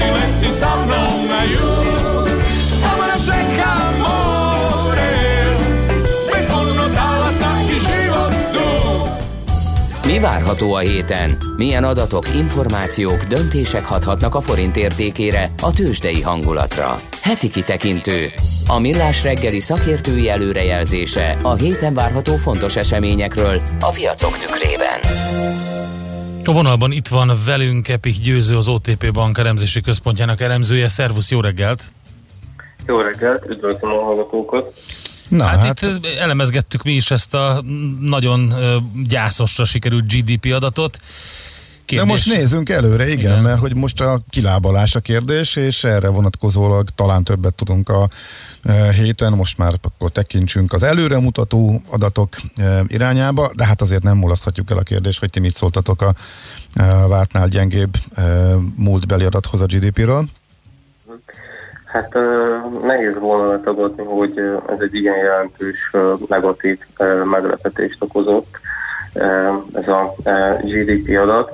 i leti sa mnom na jug. Tamo nas čeka more, bez puno talasa i život dug. Mi várható a héten? Milyen adatok, információk, döntések hathatnak a forint értékére, a tőzsdei hangulatra? Heti kitekintő. A Millás reggeli szakértői előrejelzése a héten várható fontos eseményekről a piacok tükrében. A vonalban itt van velünk Epich Győző, az o té pé Bank elemzési központjának elemzője. Szervusz, jó reggelt! Jó reggelt, üdvözlöm a hallgatókat! Na, hát, hát itt elemezgettük mi is ezt a nagyon gyászosra sikerült gé dé pé adatot. Kérdés. De most nézzünk előre, igen, igen, mert hogy most a kilábalás a kérdés, és erre vonatkozólag talán többet tudunk a héten. Most már akkor tekintsünk az előremutató adatok irányába, de hát azért nem mulaszthatjuk el a kérdést, hogy ti mit szóltatok a vártnál gyengébb múltbeli adathoz a gé dé péről. Hát nehéz volna tagadni, hogy ez egy igen jelentős negatív meglepetést okozott, ez a gé dé pé adat.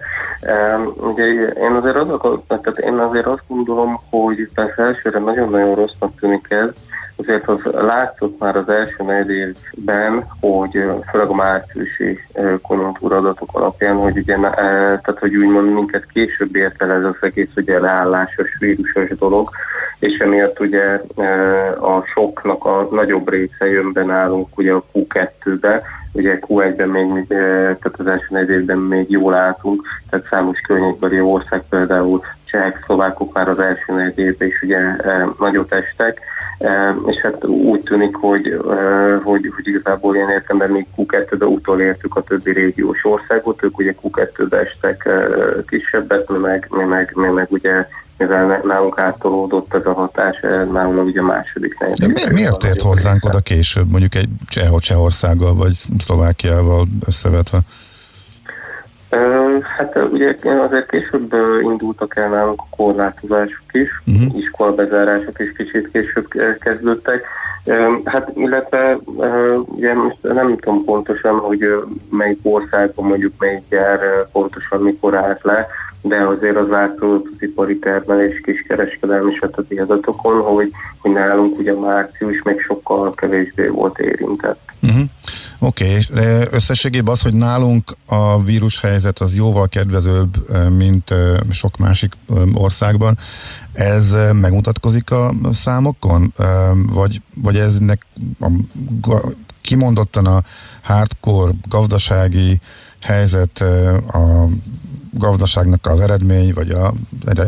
Ugye én azért, azok, tehát én azért azt gondolom, hogy persze elsőre nagyon-nagyon rossznak tűnik ez, azért az látszott már az első negyedévben, hogy főleg a márciusi konjunktúra adatok alapján, hogy ugye, tehát hogy úgymond minket később ért el ez az egész ugye leállásos, vírusos dolog, és emiatt ugye a soknak a nagyobb része jön be nálunk ugye a kú kettőbe, ugye kú egyben még, tehát az első negyedévben még jól álltunk, tehát számos környékbeli ország, például csehek, szlovákok már az első negyedévben is ugye nagyot estek, és hát úgy tűnik, hogy, hogy, hogy igazából ilyen értelemben még kú kettőben utolértük a többi régiós országot, ők ugye kú kettőben estek kisebbet, mi meg, mi meg, mi meg ugye mivel nálunk áttolódott ez a hatás, nálunk ugye a második negyedévben. De mi, miért ért hozzánk oda később, mondjuk egy Csehországgal vagy Szlovákiával összevetve? Hát ugye azért később indultak el nálunk a korlátozások is, uh-huh. iskolabezárások is kicsit később kezdődtek. Hát illetve ugye most nem tudom pontosan, hogy melyik országban mondjuk melyik jár pontosan mikor állt le, de azért az látszódott az ipari termelés, kiskereskedelmi stb. Adatokon, hogy, hogy nálunk ugye március még sokkal kevésbé volt érintett. Uh-huh. Oké, okay. Összességében az, hogy nálunk a vírushelyzet az jóval kedvezőbb, mint sok másik országban, ez megmutatkozik a számokon? Vagy, vagy ez nek a, kimondottan a hardcore gazdasági helyzet, a gazdaságnak az eredmény, vagy a,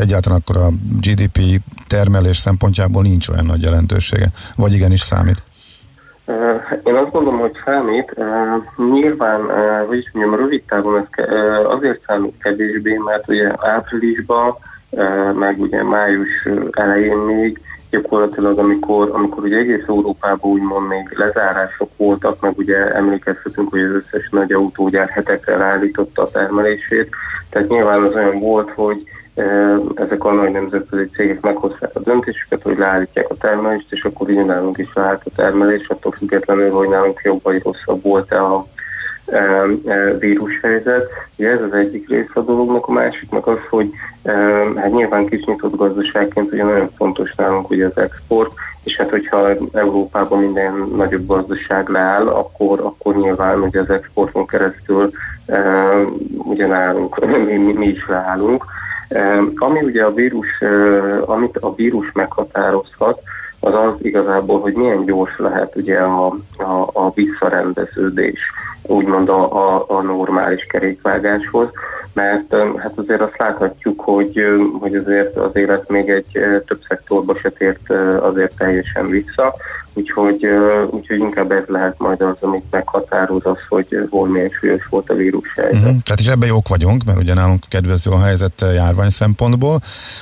egyáltalán akkor a gé dé pé termelés szempontjából nincs olyan nagy jelentősége? Vagy igenis számít? Én azt gondolom, hogy számít. Nyilván, hogy is mondjam, rövid távon ez azért számít kevésbé, mert ugye áprilisban, meg ugye május elején még gyakorlatilag, amikor, amikor ugye egész Európában úgymond még lezárások voltak, meg ugye emlékeztetünk, hogy az összes nagy autógyár hetekkel állította a termelését, tehát nyilván az olyan volt, hogy ezek a nagy nemzetközi cégek meghozták a döntésüket, hogy leállítják a termelést, és akkor így nálunk is leállt a termelés, attól függetlenül, hogy nálunk jobb vagy rosszabb volt-e a vírushelyzet. Ugye ez az egyik része a dolognak, a másiknak az, hogy hát nyilván kis nyitott gazdaságként ugye nagyon fontos nálunk ugye az export, és hát hogyha Európában minden nagyobb gazdaság leáll, akkor, akkor nyilván ugye az exporton keresztül ugye nálunk, mi, mi is leállunk. Ami ugye a vírus, amit a vírus meghatározhat, az az igazából, hogy milyen gyors lehet ugye a, a, a visszarendeződés, úgymond a, a, a normális kerékvágáshoz, mert hát azért azt láthatjuk, hogy, hogy azért az élet még egy több szektorba se tért azért teljesen vissza, úgyhogy, úgyhogy inkább ez lehet majd az, amit meghatároz az, hogy hol milyen súlyos volt a vírus helyzet. Uh-huh. Tehát is ebben jók vagyunk, mert ugye nálunk kedvező a helyzet járvány szempontból.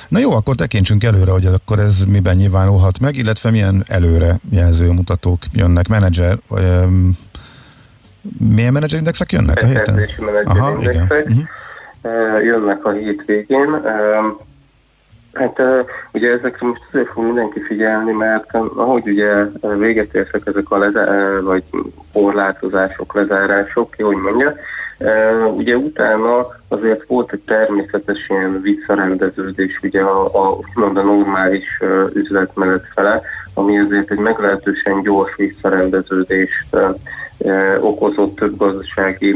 Na jó, akkor tekintsünk előre, hogy akkor ez miben nyilvánulhat meg, illetve milyen előre jelző mutatók jönnek, menedzser vagy, um, milyen menedzserindexek jönnek a héten? Menedzserindexek. Aha, igen. Uh-huh. Jönnek a hétvégén. Hát ugye ezekre most azért fog mindenki figyelni, mert ahogy ugye véget értek ezek a lezá- vagy korlátozások, lezárások, ki, hogy mondja, ugye utána azért volt egy természetes ilyen visszarendeződés ugye a, a, a normális üzletmenet fele, ami azért egy meglehetősen gyors visszarendeződést okozott több gazdasági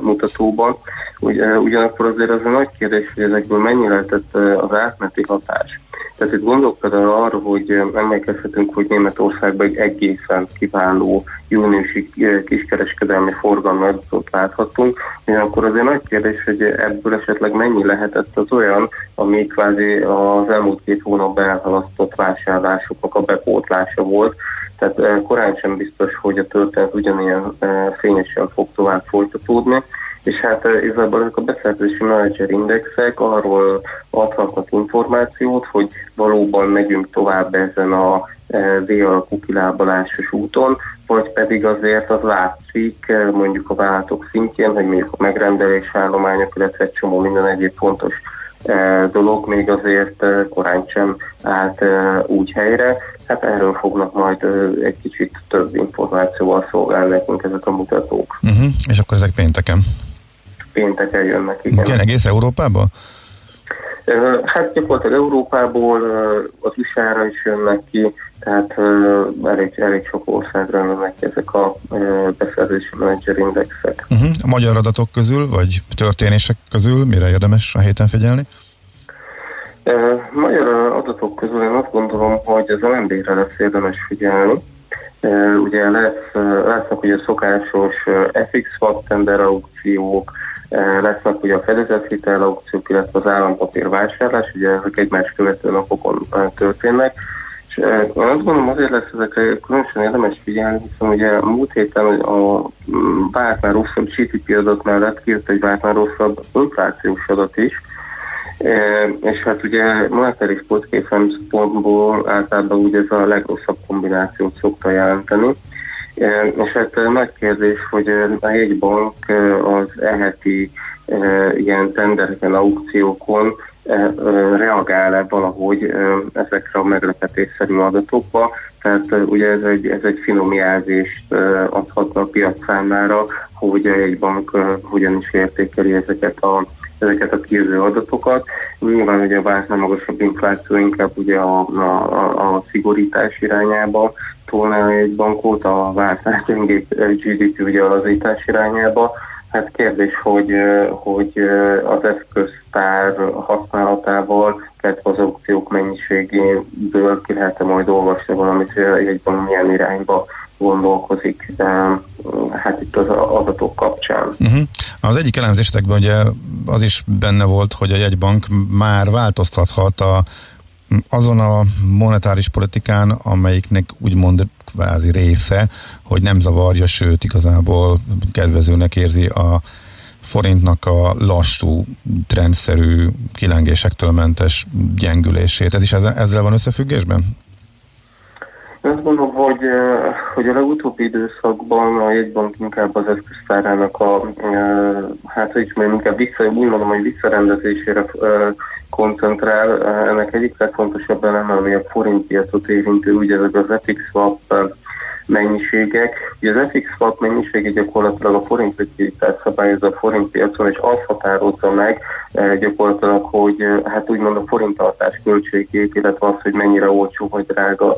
mutatóban. Ugyanakkor azért az a nagy kérdés, hogy ezekből mennyi lehetett az átmeneti hatás. Tehát itt gondolok például arra, hogy emlékezhetünk, hogy Németországban egy egészen kiváló júniusi kiskereskedelmi forgalmi adatot láthattunk, ugyanakkor azért nagy kérdés, hogy ebből esetleg mennyi lehetett az olyan, ami kvázi az elmúlt két hónapban elhalasztott vásárlásoknak a bepótlása volt. Tehát korán sem biztos, hogy a történet ugyanilyen fényesen fog tovább folytatódni, és hát igazából ezek a beszerzési menedzserindexek arról adhatnak információt, hogy valóban megyünk tovább ezen a V-alakú kilábalásos úton, vagy pedig azért az látszik mondjuk a vállalatok szintjén, hogy mondjuk a megrendelésállományok, illetve egy csomó minden egyéb fontos dolog még azért korán sem állt úgy helyre. Hát erről fognak majd egy kicsit több információval szolgálni nekünk ezek a mutatók. Uh-huh. És akkor ezek pénteken? Pénteken jönnek, igen. Milyen egész Európában? Hát gyakorlatilag Európából az u es á-ra is jönnek ki, tehát elég, elég sok országra jönnek ezek a beszerzési menedzser indexek. Uh-huh. A magyar adatok közül, vagy történések közül mire érdemes a héten figyelni? Magyar adatok közül én azt gondolom, hogy az el em bé-re lesz érdemes figyelni. Ugye lesz, lesznek ugye szokásos ef iksz faktender aukciók, lesznek ugye a fedezett hitel aukciók, illetve az állampapír vásárlás, ugye ezek egymás követő napokon történnek. És azt gondolom azért lesz ezekre különösen érdemes figyelni, hiszen ugye múlt héten a bármár rosszabb gé dé pé adat mellett kijött egy bármár rosszabb inflációs adat is, É, és hát ugye monetáris politikai szempontból általában úgy ez a legrosszabb kombinációt szokta jelenteni. É, és hát nagy kérdés, hogy a jegybank az e-heti e, ilyen tendereken, aukciókon e, e, reagál-e valahogy e, ezekre a meglepetésszerű adatokba. Tehát ugye ez egy, ez egy finom jelzést adhatna a piac számára, hogy a jegybank e, hogyan is értékeli ezeket a ezeket a kívül adatokat. Nyilván ugye a vártnál magasabb infláció inkább ugye a, a, a szigorítás irányába tolná egy bankot, a vártnál gyengébb gé dé pé ugye a lazítás irányába. Hát kérdés, hogy, hogy az eszköztár használatával, tehát az aukciók mennyiségéből ki lehet-e majd olvasni valamit, hogy egy bank milyen irányba gondolkozik hát itt az adatok kapcsán. Uh-huh. Az egyik elemzésekben ugye az is benne volt, hogy a jegybank már változtathat a, azon a monetáris politikán, amelyiknek úgymond kvázi része, hogy nem zavarja, sőt igazából kedvezőnek érzi a forintnak a lassú, trendszerű, kilengésektől mentes gyengülését. Ez is ezzel, ezzel van összefüggésben? Én azt gondolom, hogy, hogy a legutóbbi időszakban a jegybank inkább az eszköztárának a, hát hogy mondjam, inkább vissza, úgy mondom, hogy visszarendezésére koncentrál. Ennek egyik legfontosabb eleme, ami a forintpiacot érintő, ugye ezek az ef iksz swap mennyiségek. Ugye az ef iksz swap mennyisége gyakorlatilag a forint likviditás szabályozza a forintpiacon, és azt határozza meg gyakorlatilag, hogy hát úgymond a forinttartás költségét, illetve az, hogy mennyire olcsó vagy drága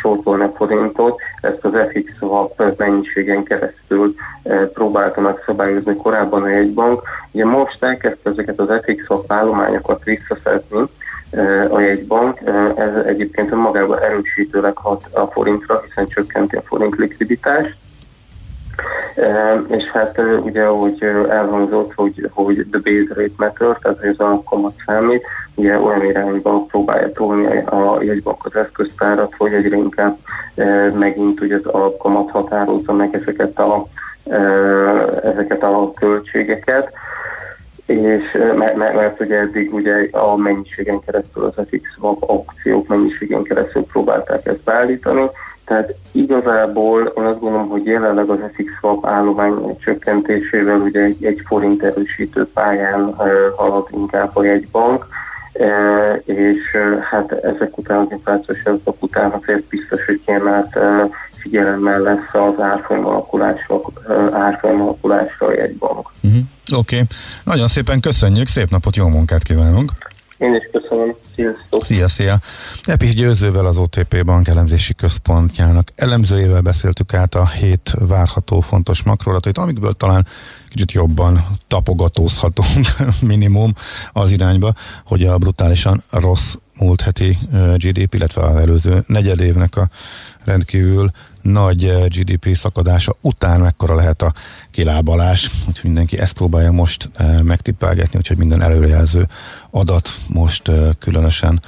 sortolni a forintot, ezt az ef iksz swap mennyiségen keresztül próbálta megszabályozni korábban a jegybank. Ugye most elkezdte ezeket az ef iksz swap állományokat visszaszedni a jegybank, ez egyébként magában erősítőleg hat a forintra, hiszen csökkenti a forint likviditást. És hát ugye, ahogy elhangzott, hogy, hogy the base rate matter, tehát ez a kamat számít, ugye olyan irányban próbálja tolni a jegybank az eszköztárat, hogy egyre inkább megint ugye az alapkamat határozza meg ezeket a, ezeket a költségeket. És mert, mert, mert ugye eddig ugye a mennyiségen keresztül, az ef iksz aukciók mennyiségen keresztül próbálták ezt beállítani. Tehát igazából én azt gondolom, hogy jelenleg az ef iksz swap állomány csökkentésével ugye egy, egy forint erősítő pályán halad inkább a jegybank, és hát ezek után, az inflációs adatok után azért biztos, hogy kiemelt figyelemmel lesz az árfolyam alakulásra, árfolyam alakulásra a jegybank. Uh-huh. Oké, okay. Nagyon szépen köszönjük, szép napot, jó munkát kívánunk! Én is köszönöm, sziasztok! Szia, szia! Epis Győzővel, az o té pé Bank elemzési központjának elemzőjével beszéltük át a hét várható fontos makroadatait, amikből talán kicsit jobban tapogatózhatunk minimum az irányba, hogy a brutálisan rossz múlt heti gé dé pé, illetve az előző negyedévnek a rendkívül nagy gé dé pé szakadása után mekkora lehet a kilábalás, úgyhogy mindenki ezt próbálja most megtippelgetni, úgyhogy minden előrejelző adat most különösen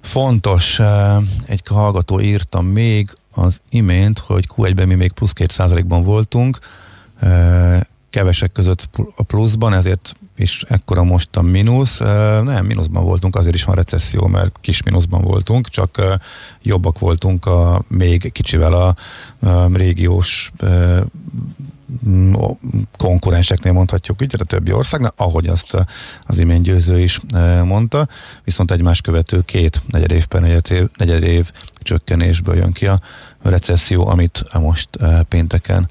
fontos. Egy hallgató írta még az imént, hogy kú egyben mi még plusz két százalékban voltunk, kevesek között a pluszban, ezért is ekkora most a mínusz. Nem, mínuszban voltunk, azért is van recesszió, mert kis mínuszban voltunk, csak jobbak voltunk a, még kicsivel a, a régiós a, a konkurenseknél, mondhatjuk így, a többi országnál, ahogy azt az imént Győző is mondta, viszont egymás követő két negyed év per negyed év, negyed év csökkenésből jön ki a recesszió, amit most pénteken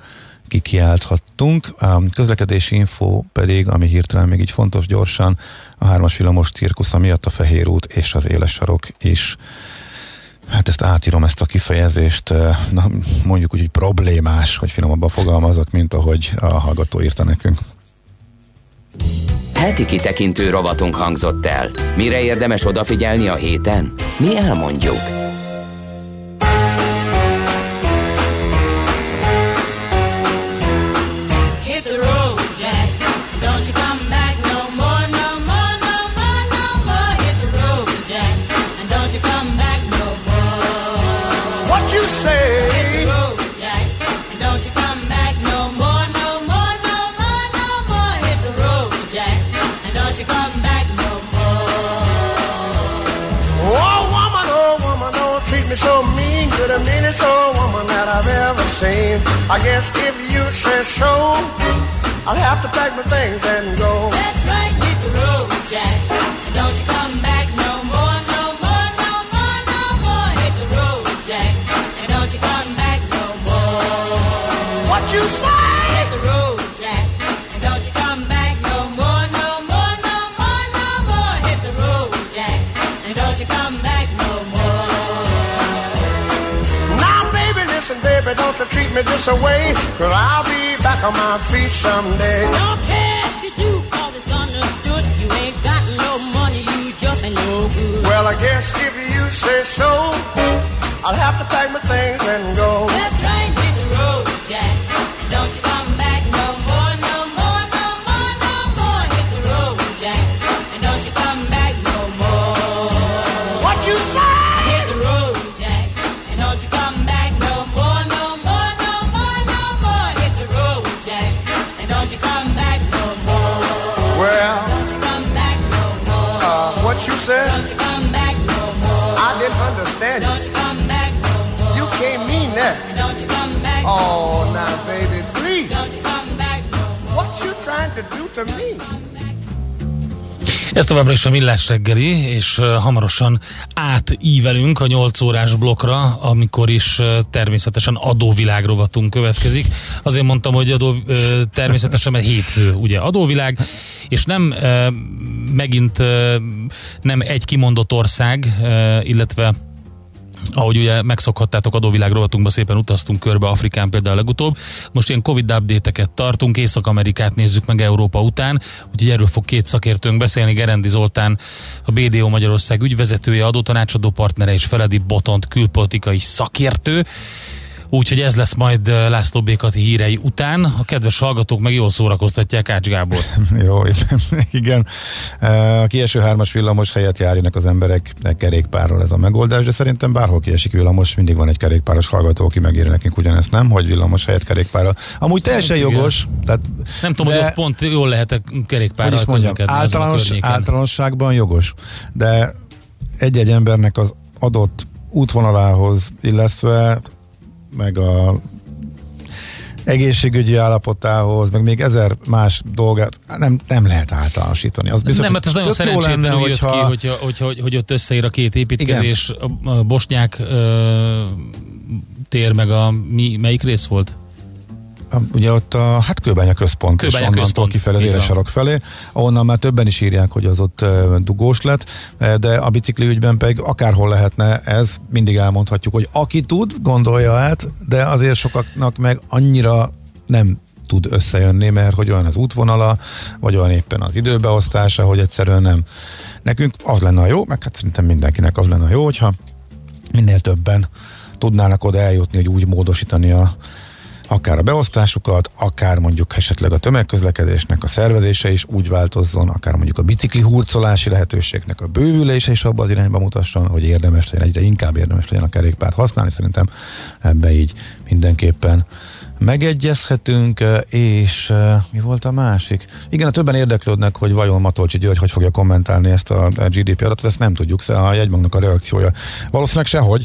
kikiálthattunk. A közlekedési infó pedig, ami hirtelen még így fontos gyorsan, a hármas villamos cirkusza miatt a Fehér út és az Éles sarok is. Hát ezt átírom, ezt a kifejezést, na, mondjuk úgy, hogy problémás, hogy finomabban fogalmazok, mint ahogy a hallgató írta nekünk. Heti kitekintő rovatunk hangzott el. Mire érdemes odafigyelni a héten? Mi elmondjuk. The meanest old woman that I've ever seen. I guess if you say so, I'll have to pack my things and go. That's right, hit the road, Jack. And don't you come back no more, no more, no more, no more. Hit the road, Jack. And don't you come back no more. What you say? Hit the road, Jack. And don't you come back no more, no more, no more, no more. Hit the road, Jack. And don't you come back no more. Baby, don't you treat me this away, 'cause I'll be back on my feet someday. Don't care if you do, 'cause it's understood. You ain't got no money, you just ain't no good. Well, I guess if you say so, I'll have to pack my things and go. That's right, hit the road, Jack, and don't you come back no more, no more, no more, no more. Hit the road, Jack, and don't you come back no more. What you say? Hit the road, Jack, and don't you come back. You said, don't you come back no more. I didn't understand. Don't you come back no more. You can't mean that. Don't you come back. Oh, no, now, baby, please. Don't you come back no more. What you trying to do to me? Ez továbbra is a Millás reggeli, és hamarosan átívelünk a nyolc órás blokkra, amikor is természetesen adóvilág rovatunk következik. Azért mondtam, hogy adó, természetesen, mert hétfő, ugye, adóvilág, és nem megint nem egy kimondott ország, illetve ahogy ugye megszokhattátok, adóvilág rovatunkba szépen utaztunk körbe Afrikán például legutóbb. Most ilyen Covid update-eket tartunk, Észak-Amerikát nézzük meg Európa után, úgyhogy erről fog két szakértőnk beszélni, Gerendi Zoltán, a bé dé o Magyarország ügyvezetője, adótanácsadó partnere, és Feledi Botont külpolitikai szakértő. Úgyhogy ez lesz majd László Békati hírei után. A kedves hallgatók meg jól szórakoztatják Ács Gábor. Jó, igen. A kieső hármas villamos helyett járjanak az emberek kerékpárral, ez a megoldás, de szerintem bárhol kiesik villamos, mindig van egy kerékpáros hallgató, aki megírja nekünk ugyanezt, nem? Hogy villamos helyett kerékpárral. Amúgy teljesen nem jogos. Tehát, nem tudom, de... hogy ott pont jól lehet kerékpárral közlekedni. Általános, általánosságban jogos. De egy-egy embernek az adott útvonalához, illetve meg a egészségügyi állapotához, meg még ezer más dolgát nem, nem lehet általánosítani. Az biztos, nem, mert ez nagyon szerencsétlenül jött hogyha... ki, hogyha, hogyha, hogy, hogy ott összeír a két építkezés, a, a bosnyák ö, tér, meg a mi, melyik rész volt? A, ugye ott a hát Kőbánya központ, Kőbánya és onnantól központ. Kifele az Éles sarok felé, ahonnan már többen is írják, hogy az ott dugós lett, de a bicikli ügyben pedig akárhol lehetne ez, mindig elmondhatjuk, hogy aki tud, gondolja át, de azért sokaknak meg annyira nem tud összejönni, mert hogy olyan az útvonala, vagy olyan éppen az időbeosztása, hogy egyszerűen nem. Nekünk az lenne a jó, meg hát szerintem mindenkinek az lenne a jó, hogyha minél többen tudnának oda eljutni, hogy úgy módosítani a akár a beosztásukat, akár mondjuk esetleg a tömegközlekedésnek a szervezése is úgy változzon, akár mondjuk a bicikli hurcolási lehetőségnek a bővülése is abba az irányba mutasson, hogy érdemes legyen, egyre inkább érdemes legyen a kerékpárt használni. Szerintem ebbe így mindenképpen megegyezhetünk, és mi volt a másik? Igen, a többen érdeklődnek, hogy vajon Matolcsi György hogy fogja kommentálni ezt a gé dé pé adatot, ezt nem tudjuk, szóval a jegybanknak a reakciója. Valószínűleg sehogy.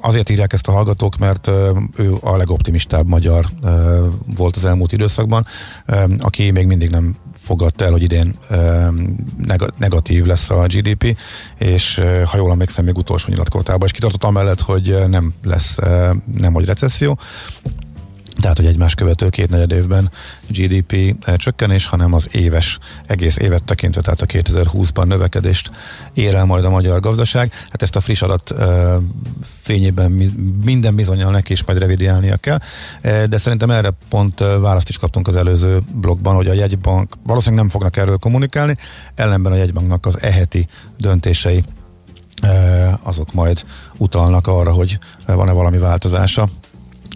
Azért írják ezt a hallgatók, mert ő a legoptimistább magyar volt az elmúlt időszakban, aki még mindig nem fogadta el, hogy idén negatív lesz a gé dé pé, és ha jól emlékszem, még utolsó nyilatkozatában is kitartott amellett, hogy nem lesz nemhogy recesszió. De tehát hogy egymás követő kétnegyed évben gé dé pé csökkenés, hanem az éves, egész évet tekintve, tehát a kétezer-húszban növekedést ér el majd a magyar gazdaság. Hát ezt a friss adat fényében minden bizonnyal neki is majd revidiálnia kell, de szerintem erre pont választ is kaptunk az előző blogban, hogy a jegybank valószínűleg nem fognak erről kommunikálni, ellenben a jegybanknak az e-heti döntései azok majd utalnak arra, hogy van-e valami változása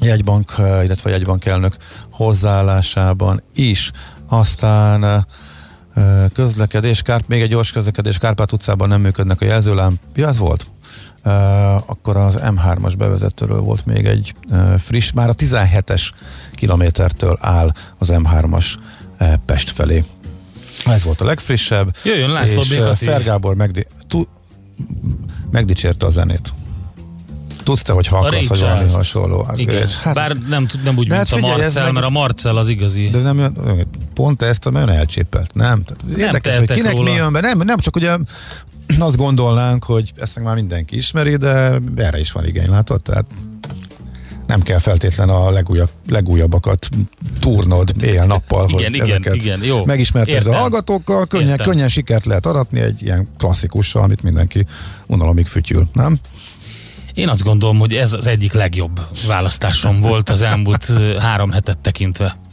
jegybank, illetve a jegybank elnök hozzáállásában is. Aztán közlekedés, Kárp, még egy gyors közlekedés, Kárpát utcában nem működnek a jelzőlámpja, ez volt? Akkor az em hármas bevezetőről volt még egy friss, már a tizenhetes kilométertől áll az em hármas Pest felé. Ez volt a legfrissebb. Jöjjön László Békati. És Fer Gábor megdi- tu- megdicsérte a zenét. Tudsz te, hogy ha akarsz, hogy valami hasonló. Igen. Hát, bár nem, nem úgy, mint hát figyelj, a Marcell, meg... mert a Marcell az igazi. De nem, pont ezt a nagyon elcsépelt, nem? Tehát érdekes, hogy kinek róla. Mi jön be. Nem, nem, csak ugye azt gondolnánk, hogy ezt már mindenki ismeri, de erre is van igény, látod? Tehát nem kell feltétlen a legújabb, legújabbakat túrnod éjjel-nappal, hogy igen, ezeket igen, jó. megismerted Értem. A hallgatókkal, könnyen, könnyen sikert lehet aratni egy ilyen klasszikussal, amit mindenki unalomig fütyül, nem? Én azt gondolom, hogy ez az egyik legjobb választásom volt az elmúlt három hetet tekintve.